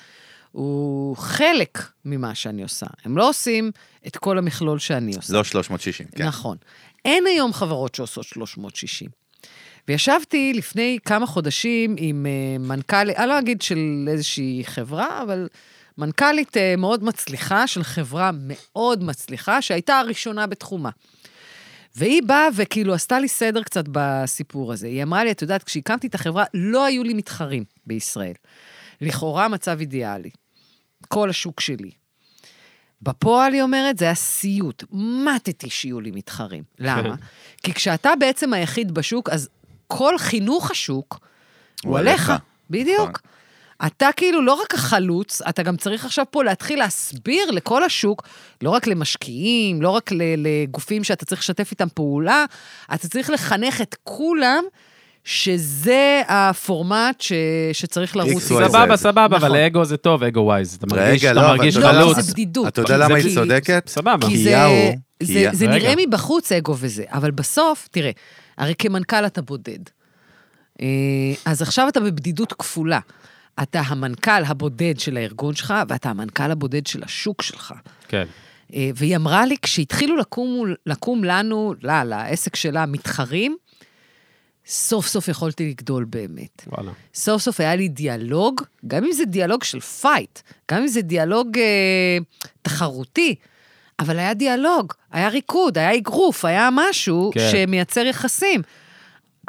הוא חלק ממה שאני עושה. הם לא עושים את כל המכלול שאני עושה. לא שלוש מאות שישים, כן. נכון. אין היום חברות שעושות שלוש מאות שישים. וישבתי לפני כמה חודשים עם מנכ"ל, אני לא אגיד של איזושהי חברה, אבל מנכ"לית מאוד מצליחה, של חברה מאוד מצליחה, שהייתה הראשונה בתחומה. והיא באה וכאילו עשתה לי סדר קצת בסיפור הזה. היא אמרה לי, את יודעת, כשהקמתי את החברה, לא היו לי מתחרים בישראל. לכאורה מצב אידיאלי. כל השוק שלי. בפועל, היא אומרת, זה היה סיוט. מתתי שיהיו לי מתחרים. למה? כי כשאתה בעצם היחיד בשוק, אז כל חינוך השוק הוא עליך. בדיוק. אתה כאילו לא רק החלוץ, אתה גם צריך עכשיו פה להתחיל להסביר לכל השוק, לא רק למשקיעים, לא רק לגופים שאתה צריך לשתף איתם פעולה, אתה צריך לחנך את כולם, שזה הפורמט ש... שצריך לרוץ. סבבה, סבבה, אבל אגו זה טוב, אגו ווייז. אתה מרגיש חלוץ. זה בדידות. אתה יודע למה היא צודקת? סבבה. כי זה נראה מבחוץ אגו וזה, אבל בסוף, תראה, הרי כמנכ"ל אתה בודד. אז עכשיו אתה בבדידות כפולה. אתה המנכ"ל הבודד של הארגון שלך, ואתה המנכ"ל הבודד של השוק שלך. כן. והיא אמרה לי, כשהתחילו לקום, לקום לנו, לא, לעסק שלה, מתחרים, סוף סוף יכולתי לגדול באמת. וואלה. סוף סוף היה לי דיאלוג, גם אם זה דיאלוג של פייט, גם אם זה דיאלוג אה, תחרותי, אבל היה דיאלוג, היה ריקוד, היה אגרוף, היה משהו כן. שמייצר יחסים.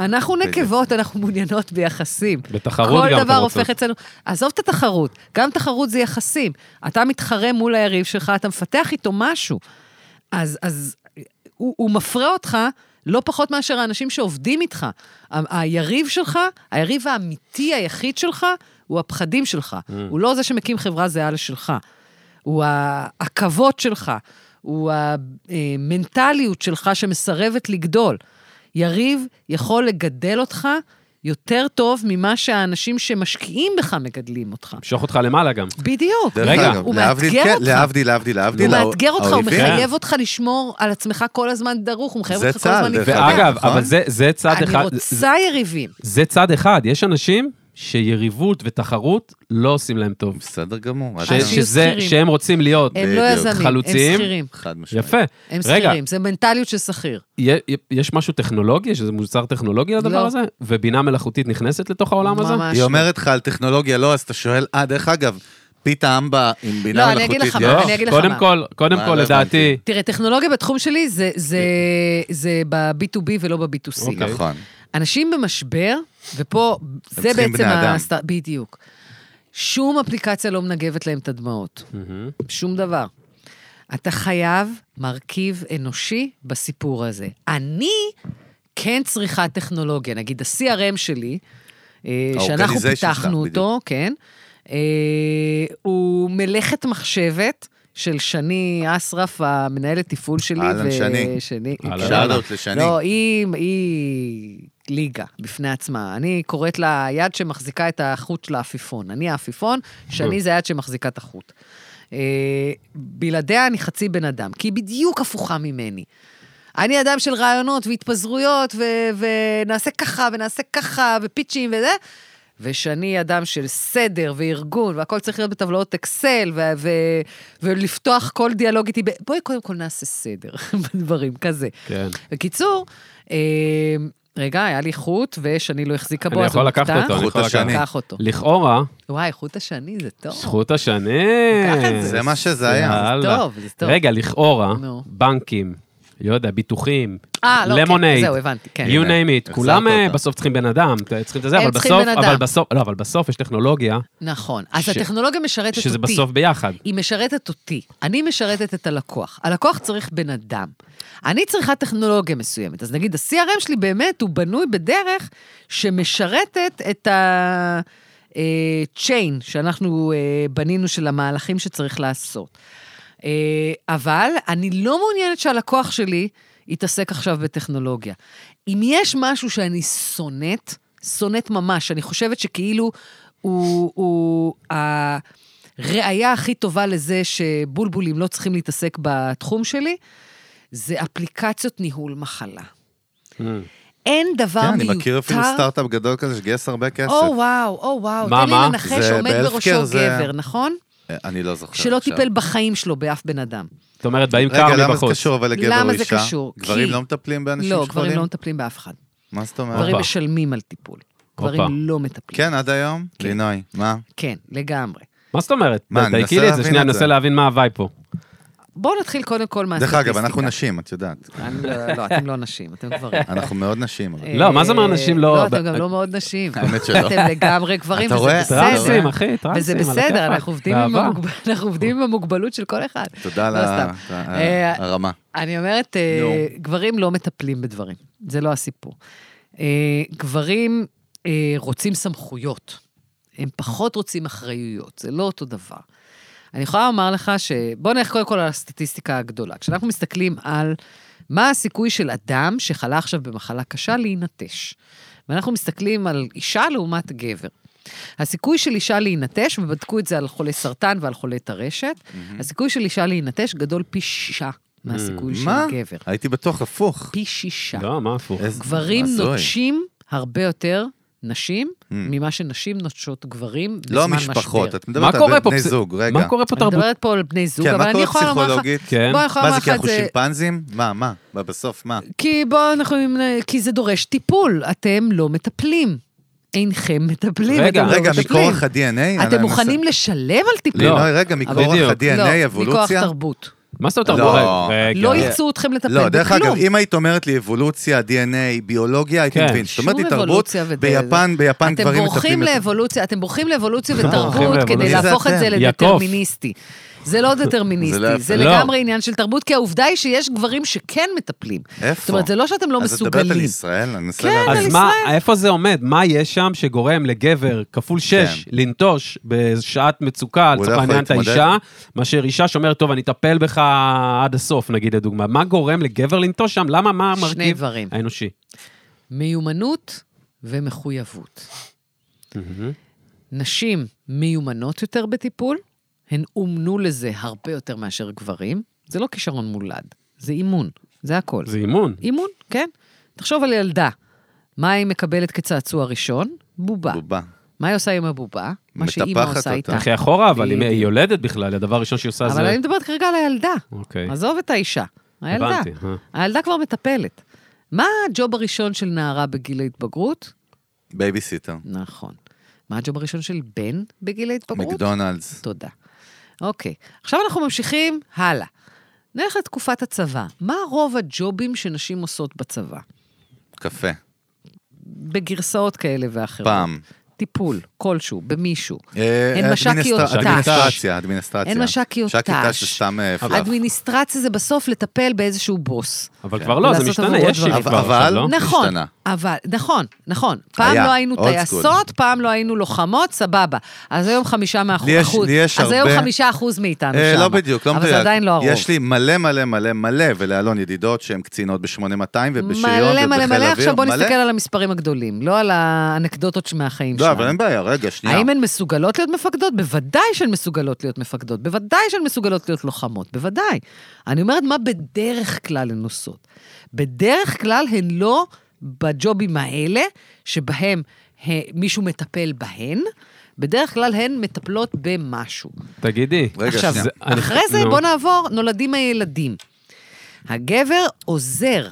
אנחנו נקבות, אנחנו מעוניינות ביחסים. בתחרות גם. כל דבר הופך אצלנו. עזוב את התחרות, גם תחרות זה יחסים. אתה מתחרה מול היריב שלך, אתה מפתח איתו משהו. אז, אז הוא, הוא מפרה אותך, לא פחות מאשר האנשים שעובדים איתך. היריב שלך, היריב האמיתי היחיד שלך, הוא הפחדים שלך. הוא לא זה שמקים חברה זהה לשלך. הוא העכבות שלך. הוא המנטליות שלך שמסרבת לגדול. יריב יכול לגדל אותך יותר טוב ממה שהאנשים שמשקיעים בך מגדלים אותך. משוך אותך למעלה גם. בדיוק. רגע, הוא מאתגר אותך. להבדיל, להבדיל, להבדיל. הוא מאתגר אותך, הוא מחייב אותך לשמור על עצמך כל הזמן דרוך, הוא מחייב אותך כל הזמן לפעמים. ואגב, אבל זה צד אחד. אני רוצה יריבים. זה צד אחד, יש אנשים שיריבות ותחרות לא עושים להם טוב. בסדר גמור. שהם רוצים להיות חלוצים. יפה. הם שכירים, זה מנטליות של שכיר. יש משהו טכנולוגי, שזה מוצר טכנולוגי לדבר הזה, ובינה מלאכותית נכנסת לתוך העולם הזה? היא אומרת לך על טכנולוגיה, לא, אז אתה שואל, אה, דרך אגב, פיתה אמבה עם בינה מלאכותית. לא, אני אגיד לך מה. קודם כל, לדעתי... תראה, טכנולוגיה בתחום שלי זה ב-בי טו בי ולא ב-בי טו סי. נכון. אנשים במשבר, ופה זה בעצם הסטאר... בדיוק. שום אפליקציה לא מנגבת להם את הדמעות. Mm-hmm. שום דבר. אתה חייב מרכיב אנושי בסיפור הזה. אני כן צריכה טכנולוגיה. נגיד, ה-סי אר אם שלי, שאנחנו פיתחנו אותו, כן, הוא מלאכת מחשבת, של שני אסרף, המנהלת תפעול שלי. אהלן, שני. שאלות לשני. לא, היא ליגה בפני עצמה. אני קוראת לה יד שמחזיקה את החוט של האפיפון. אני האפיפון, שני זה יד שמחזיקה את החוט. בלעדיה אני חצי בן אדם, כי היא בדיוק הפוכה ממני. אני אדם של רעיונות והתפזרויות, ונעשה ככה, ונעשה ככה, ופיצ'ים וזה, ושני אדם של סדר וארגון, והכל צריך להיות בטבלאות אקסל, ו- ו- ולפתוח כל דיאלוג איתי, ב- בואי קודם כל נעשה סדר בדברים כזה. כן. בקיצור, אה, רגע, היה לי חוט, ושני לא החזיקה בו, אני יכול לקחת אותו, אני יכול לקחת אותו. לכאורה. וואי, חוט השני זה טוב. חוט השני. זה מה שזה היה. זה טוב, זה טוב. רגע, לכאורה, בנקים, לא יודע, ביטוחים, למונייד, you name it, כולם בסוף צריכים בן אדם, צריכים את זה, אבל בסוף יש טכנולוגיה. נכון, אז הטכנולוגיה משרתת אותי. שזה בסוף ביחד. היא משרתת אותי, אני משרתת את הלקוח. הלקוח צריך בן אדם. אני צריכה טכנולוגיה מסוימת, אז נגיד, ה-סי אר אם שלי באמת הוא בנוי בדרך שמשרתת את ה-chain שאנחנו בנינו של המהלכים שצריך לעשות. אבל אני לא מעוניינת שהלקוח שלי יתעסק עכשיו בטכנולוגיה. אם יש משהו שאני שונאת, שונאת ממש, אני חושבת שכאילו הוא, הוא הראיה הכי טובה לזה שבולבולים לא צריכים להתעסק בתחום שלי, זה אפליקציות ניהול מחלה. Mm. אין דבר מיותר. כן, אני מכיר אפילו סטארט-אפ גדול כזה שגייס הרבה כסף. או וואו, או וואו, תן לי לנחש שעומד בראשו גבר, נכון? אני לא זוכר. שלא טיפל בחיים שלו באף בן אדם. זאת אומרת, באים קר מבחוץ. רגע, למה זה קשור? אבל לגבר או אישה? גברים לא מטפלים באנשים שחולים? לא, גברים לא מטפלים באף אחד. מה זאת אומרת? גברים משלמים על טיפול. גברים לא מטפלים. כן, עד היום? לינוי, מה? כן, לגמרי. מה זאת אומרת? מה, ננסה להבין את זה? שנייה, ננסה להבין מה הווי פה. בואו נתחיל קודם כל מהסטטיסטיקה. דרך אגב, אנחנו נשים, את יודעת. לא, אתם לא נשים, אתם גברים. אנחנו מאוד נשים. לא, מה זה אומר נשים לא... לא, אתם גם לא מאוד נשים. אתם לגמרי גברים, וזה בסדר. וזה בסדר, אנחנו עובדים עם המוגבלות של כל אחד. תודה על הרמה. אני אומרת, גברים לא מטפלים בדברים. זה לא הסיפור. גברים רוצים סמכויות. הם פחות רוצים אחריויות. זה לא אותו דבר. אני יכולה לומר לך שבוא נלך קודם כל על הסטטיסטיקה הגדולה. כשאנחנו מסתכלים על מה הסיכוי של אדם שחלה עכשיו במחלה קשה להינטש. ואנחנו מסתכלים על אישה לעומת גבר. הסיכוי של אישה להינטש, ובדקו את זה על חולי סרטן ועל חולי טרשת, mm-hmm. הסיכוי של אישה להינטש גדול פי שישה mm-hmm. מהסיכוי מה? של גבר. הייתי בטוח הפוך. פי שישה. לא, מה הפוך? גברים נוטשים הרבה יותר נשים, ממה שנשים נוטשות גברים בזמן משבר. לא משפחות, את מדברת על בני זוג, רגע. מה קורה פה תרבות? אני מדברת פה על בני זוג, אבל אני יכולה לומר לך... כן, מה קורה פסיכולוגית? מה זה, כי אנחנו שימפנזים? מה, מה? בסוף, מה? כי בואו אנחנו... כי זה דורש טיפול, אתם לא מטפלים. אינכם מטפלים. רגע, רגע, מכורח ה-די אן איי... אתם מוכנים לשלב על טיפול? לא, רגע, מכורח ה-די אן איי, אבולוציה? מכורח תרבות. מה זאת אומרת? לא יצאו אתכם לטפל בכלום. לא, דרך אגב, אם היית אומרת לי אבולוציה, די אן איי, ביולוגיה, הייתי מבין. זאת אומרת לי תרבות, ביפן, ביפן דברים מטפלים. אתם בורחים לאבולוציה ותרבות כדי להפוך את זה לדטרמיניסטי. זה לא דטרמיניסטי, זה לגמרי עניין של תרבות, כי העובדה היא שיש גברים שכן מטפלים. איפה? זאת אומרת, זה לא שאתם לא מסוגלים. אז את דברת על ישראל, אני נסה להבין. אז איפה זה עומד? מה יש שם שגורם לגבר כפול שש לנטוש בשעת מצוקה, לצורך העניין את האישה, מאשר אישה שאומרת, טוב, אני אטפל בך עד הסוף, נגיד לדוגמה. מה גורם לגבר לנטוש שם? למה, מה המרכיב האנושי? מיומנות ומחויבות. נשים מיומנות יותר בטיפול, הן אומנו לזה הרבה יותר מאשר גברים, זה לא כישרון מולד, זה אימון, זה הכל. זה אימון. אימון, כן. תחשוב על ילדה, מה היא מקבלת כצעצוע ראשון? בובה. בובה. מה היא עושה עם הבובה? מה שאימא עושה איתה. אחרי אחורה, אבל אם היא יולדת בכלל, הדבר הראשון שהיא עושה זה... אבל אני מדברת כרגע על הילדה. אוקיי. עזוב את האישה. הילדה. הילדה כבר מטפלת. מה הג'וב הראשון של נערה בגיל ההתבגרות? בייביסיטר. נכון. מה הג'וב הראשון של בן בגיל ההתבגרות? מקדונלדס. תודה. אוקיי, עכשיו אנחנו ממשיכים הלאה. נלך לתקופת הצבא. מה רוב הג'ובים שנשים עושות בצבא? קפה. בגרסאות כאלה ואחרות. פעם. טיפול, כלשהו, במישהו. אין משקיות תש. אדמיניסטרציה, אדמיניסטרציה. אין משקיות תש. אדמיניסטרציה זה בסוף לטפל באיזשהו בוס. אבל כבר לא, זה משתנה, יש שיפה. אבל משתנה. נכון, נכון. פעם לא היינו טייסות, פעם לא היינו לוחמות, סבבה. אז היום חמישה אחוז. אז היום חמישה אחוז מאיתנו שם. לא בדיוק, לא מדויק. אבל זה עדיין לא הרוב. יש לי מלא מלא מלא מלא, ולאלון ידידות שהן קצינות ב-שמונה מאתיים ובשריון ובחיל. אבל אין בעיה, רגע, שנייה. האם הן מסוגלות להיות מפקדות? בוודאי שהן מסוגלות להיות מפקדות, בוודאי שהן מסוגלות להיות לוחמות, בוודאי. אני אומרת, מה בדרך כלל הן עושות? בדרך כלל הן לא בג'ובים האלה, שבהם מישהו מטפל בהן, בדרך כלל הן מטפלות במשהו. תגידי. עכשיו, אחרי זה בוא נעבור, נולדים הילדים. הגבר עוזר.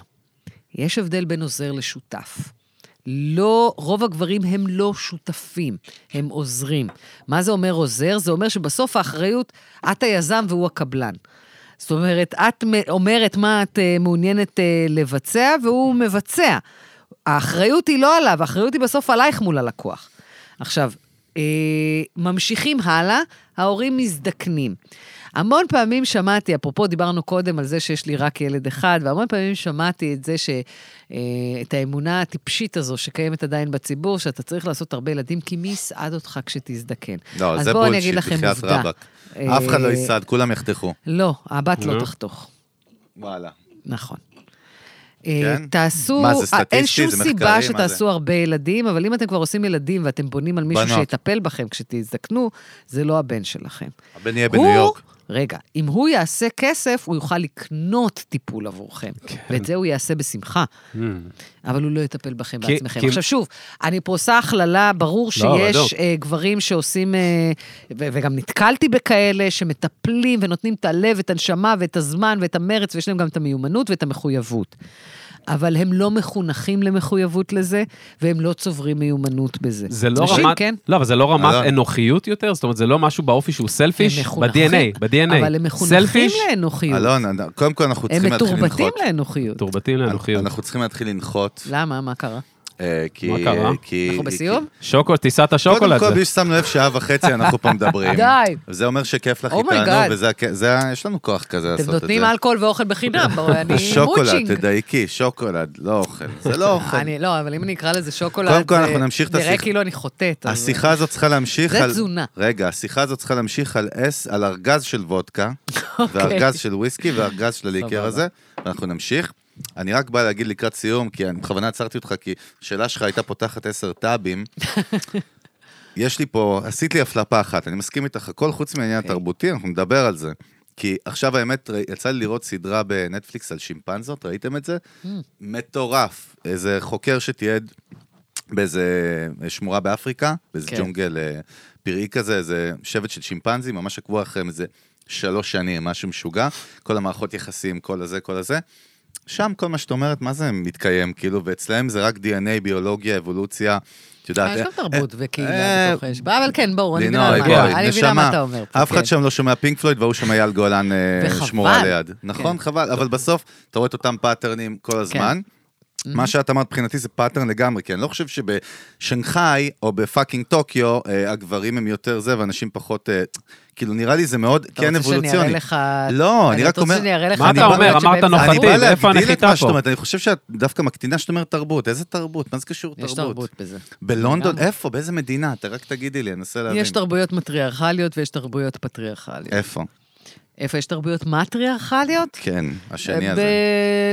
יש הבדל בין עוזר לשותף. לא, רוב הגברים הם לא שותפים, הם עוזרים. מה זה אומר עוזר? זה אומר שבסוף האחריות, את היזם והוא הקבלן. זאת אומרת, את אומרת מה את מעוניינת לבצע, והוא מבצע. האחריות היא לא עליו, האחריות היא בסוף עלייך מול הלקוח. עכשיו, ממשיכים הלאה, ההורים מזדקנים. המון פעמים שמעתי, אפרופו דיברנו קודם על זה שיש לי רק ילד אחד, והמון פעמים שמעתי את זה ש... את האמונה הטיפשית הזו שקיימת עדיין בציבור, שאתה צריך לעשות הרבה ילדים, כי מי יסעד אותך כשתזדקן? לא, זה בולשיט, בחיית רבק. אף אחד לא יסעד, כולם יחתכו. לא, הבת לא תחתוך. וואלה. נכון. תעשו, אין שום סיבה שתעשו הרבה ילדים, אבל אם אתם כבר עושים ילדים ואתם בונים על מישהו שיטפל בכם כשתזדקנו, זה לא הבן שלכם. הבן יהיה בניו יורק. רגע, אם הוא יעשה כסף, הוא יוכל לקנות טיפול עבורכם, ואת זה הוא יעשה בשמחה, אבל הוא לא יטפל בכם בעצמכם. עכשיו שוב, אני פרוסה הכללה, ברור שיש גברים שעושים, וגם נתקלתי בכאלה, שמטפלים ונותנים את הלב, את הנשמה, ואת הזמן, ואת המרץ, ויש להם גם את המיומנות ואת המחויבות. אבל הם לא מחונכים למחויבות לזה, והם לא צוברים מיומנות בזה. זה לא רמת, לא, אבל זה לא רמת אנוכיות יותר, זאת אומרת, זה לא משהו באופי שהוא סלפיש, ב-די אן איי, ב-די אן איי. אבל הם מחונכים לאנוכיות. אלון, קודם כל אנחנו צריכים להתחיל לנחות. הם מתורבתים לאנוכיות. מתורבתים לאנוכיות. אנחנו צריכים להתחיל לנחות. למה? מה קרה? כי... מה קרה? אנחנו בסיום? שוקולד, טיסת השוקולד. קודם כל, ביש שמנו לב שעה וחצי, אנחנו פה מדברים. די. זה אומר שכיף לך איתנו, וזה, יש לנו כוח כזה לעשות את זה. אתם נותנים אלכוהול ואוכל בחינם, אני מוצ'ינג. שוקולד, תדייקי, שוקולד, לא אוכל. זה לא אוכל. לא, אבל אם אני אקרא לזה שוקולד, קודם כל, אנחנו נמשיך את השיחה. נראה כאילו אני חוטאת. השיחה הזאת צריכה להמשיך על... זה תזונה. רגע, השיחה הזאת צריכה להמשיך על ארגז של וודקה, וארגז של וויסקי, וארגז של הליקר הזה. אנחנו נמשיך. אני רק בא להגיד לקראת סיום, כי אני בכוונה עצרתי אותך, כי שאלה שלך הייתה פותחת עשר טאבים. יש לי פה, עשית לי הפלפה אחת, אני מסכים איתך, הכל חוץ מעניין התרבותי, אנחנו נדבר על זה. כי עכשיו האמת, יצא לי לראות סדרה בנטפליקס על שימפנזות, ראיתם את זה? מטורף. איזה חוקר שתיעד באיזה שמורה באפריקה, באיזה ג'ונגל פראי כזה, איזה שבט של שימפנזים, ממש עקבו אחריהם איזה שלוש שנים, משהו משוגע, כל המערכות יחסים, כל הזה, כל הזה. שם כל מה שאת אומרת, מה זה מתקיים, כאילו, ואצלהם זה רק די אן איי, ביולוגיה, אבולוציה, יש גם תרבות וקהילה בתוך השבעה, אבל כן, בואו, אני מבינה מה, אני מבינה מה אתה אומר. אף אחד שם לא שומע פינק פלויד, והוא שומע יאל גולן שמורה ליד. נכון, חבל, אבל בסוף אתה רואה את אותם פאטרנים כל הזמן. מה שאת אמרת מבחינתי זה פאטרן לגמרי, כי אני לא חושב שבשנגחאי או בפאקינג טוקיו, הגברים הם יותר זה, ואנשים פחות... כאילו, נראה לי זה מאוד כן אבולוציוני. אתה רוצה שאני אראה לך... לא, אני רק אומר... מה אתה אומר? אמרת נוחתי, איפה הנחיתה פה? אני חושב שאת דווקא מקטינה שאת אומרת תרבות. איזה תרבות? מה זה קשור תרבות? יש תרבות בזה. בלונדון? איפה? באיזה מדינה? אתה רק תגידי לי, אני אנסה להבין. יש תרבויות מטריארכליות ויש תרבויות פטריארכליות. איפה? איפה יש תרבויות מטריארכליות? כן, השני הזה.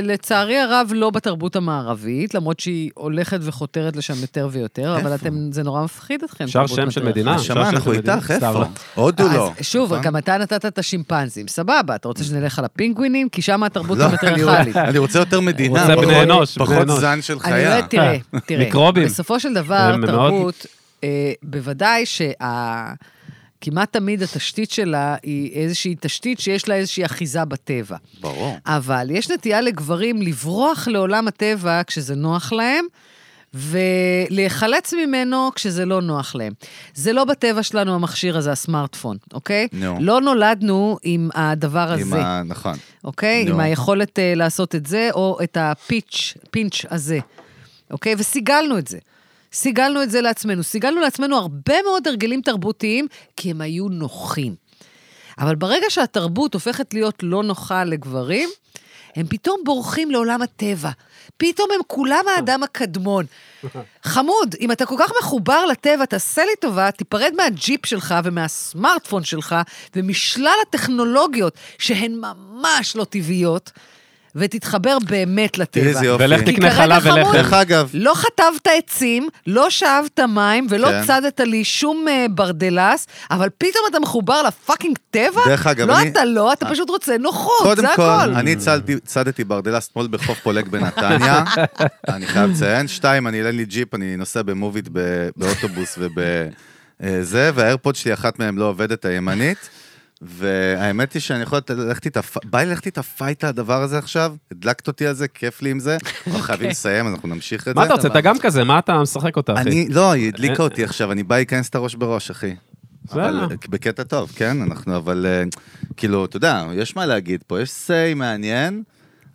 לצערי הרב לא בתרבות המערבית, למרות שהיא הולכת וחותרת לשם יותר ויותר, אבל זה נורא מפחיד אתכם. שר שם של מדינה. שמה, אנחנו איתך, איפה? עוד הוא לא. שוב, גם אתה נתת את השימפנזים, סבבה, אתה רוצה שנלך על הפינגווינים, כי שם התרבות המטריארכלית. אני רוצה יותר מדינה, פחות זן של חיה. תראה, תראה, בסופו של דבר, תרבות, בוודאי שה... כמעט תמיד התשתית שלה היא איזושהי תשתית שיש לה איזושהי אחיזה בטבע. ברור. אבל יש נטייה לגברים לברוח לעולם הטבע כשזה נוח להם, ולהיחלץ ממנו כשזה לא נוח להם. זה לא בטבע שלנו המכשיר הזה, הסמארטפון, אוקיי? No. לא נולדנו עם הדבר עם הזה. ה... נכון. אוקיי? No. עם היכולת uh, לעשות את זה, או את הפיץ', פינץ' הזה. אוקיי? וסיגלנו את זה. סיגלנו את זה לעצמנו, סיגלנו לעצמנו הרבה מאוד הרגלים תרבותיים, כי הם היו נוחים. אבל ברגע שהתרבות הופכת להיות לא נוחה לגברים, הם פתאום בורחים לעולם הטבע. פתאום הם כולם האדם הקדמון. חמוד, אם אתה כל כך מחובר לטבע, תעשה לי טובה, תיפרד מהג'יפ שלך ומהסמארטפון שלך, ומשלל הטכנולוגיות שהן ממש לא טבעיות, ותתחבר באמת לטבע. ולך תקנה חלה ולך. דרך אגב. לא חטבת עצים, לא שאבת מים, ולא צדת לי שום ברדלס, אבל פתאום אתה מחובר לפאקינג טבע? דרך אגב. לא אתה לא, אתה פשוט רוצה נוחות, זה הכל. קודם כל, אני צדתי ברדלס תמול בחוף פולג בנתניה, אני חייב לציין, שתיים, אני אין לי ג'יפ, אני נוסע במובית באוטובוס ובזה, והאיירפוד שלי אחת מהם לא עובדת, הימנית, והאמת היא שאני יכולת ללכת איתה, ביי ללכת איתה פייטה הדבר הזה עכשיו, הדלקת אותי על זה, כיף לי עם זה, אנחנו חייבים לסיים, אנחנו נמשיך את זה. מה אתה רוצה, אתה גם כזה, מה אתה משחק אותה, אחי? לא, היא הדליקה אותי עכשיו, אני בא להיכנס את הראש בראש, אחי. בקטע טוב, כן, אנחנו, אבל, כאילו, אתה יודע, יש מה להגיד פה, יש סי מעניין,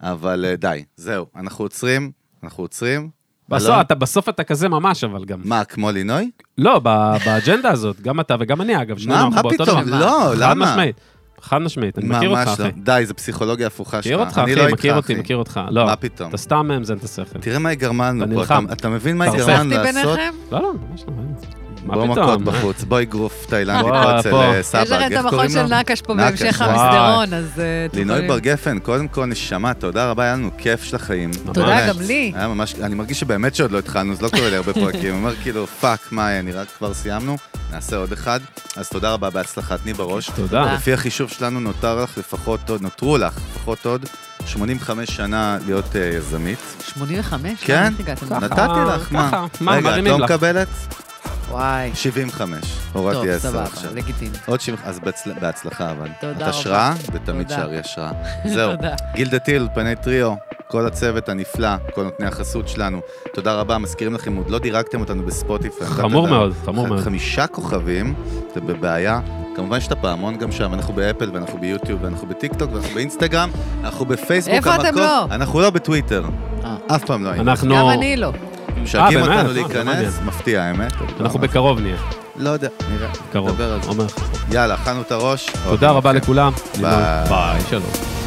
אבל די, זהו, אנחנו עוצרים, אנחנו עוצרים, בסוף אתה, בסוף אתה כזה ממש, אבל גם... מה, כמו לינוי? לא, באג'נדה הזאת, גם אתה וגם אני, אגב. מה, מה פתאום? לא, למה? חד משמעית, חד משמעית, אני מכיר אותך, אחי. די, זה פסיכולוגיה הפוכה שלך. מכיר אותך, אחי, מכיר אותי, מכיר אותך. לא, מה פתאום? אתה סתם מאמזן את השכל. תראה מה יגרמנו פה, אתה מבין מה יגרמנו לעשות? לא, לא, ממש לא מבין. בוא מכות בחוץ, בואי גרוף תאילנדי פה אצל סבא. יש לך את המכון של נקש פה בהמשך המסדרון, אז... לינוי בר גפן, קודם כל נשמה, תודה רבה, היה לנו כיף של החיים. תודה, גם לי. אני מרגיש שבאמת שעוד לא התחלנו, אז לא קורה לי הרבה פרקים. אני אומר כאילו, פאק, מה, נראה כבר סיימנו, נעשה עוד אחד. אז תודה רבה, בהצלחה, תני בראש. תודה. לפי החישוב שלנו נותר לך לפחות עוד, נותרו לך לפחות עוד, שמונים וחמש שנה להיות יזמית. שמונים וחמש? כן, נתתי לך, מה? רגע, את לא מקבלת? וואי. שבעים וחמש, הורדתי עשר עכשיו. טוב, סבבה, לגיטימי. עוד שבעים, אז בהצלחה, אבל. תודה רבה. את השראה, ותמיד שערי השראה. זהו. גיל דה טיל, פני טריו, כל הצוות הנפלא, כל נותני החסות שלנו. תודה רבה, מזכירים לכם, עוד לא דירקתם אותנו בספוטיפיי. חמור מאוד, חמור מאוד. חמישה כוכבים, זה בבעיה. כמובן שאתה פעמון גם שם, אנחנו באפל, ואנחנו ביוטיוב, ואנחנו בטיקטוק, ואנחנו באינסטגרם, אנחנו בפייסבוק. איפה אתם לא? אנחנו לא בטוויטר. אף פעם לא. אנחנו... גם אני לא. משגעים אותנו להיכנס, מפתיע האמת. אנחנו בקרוב נהיה. לא יודע, נראה. קרוב, אומר. יאללה, חנו את הראש. תודה רבה לכולם. ביי. ביי, שלום.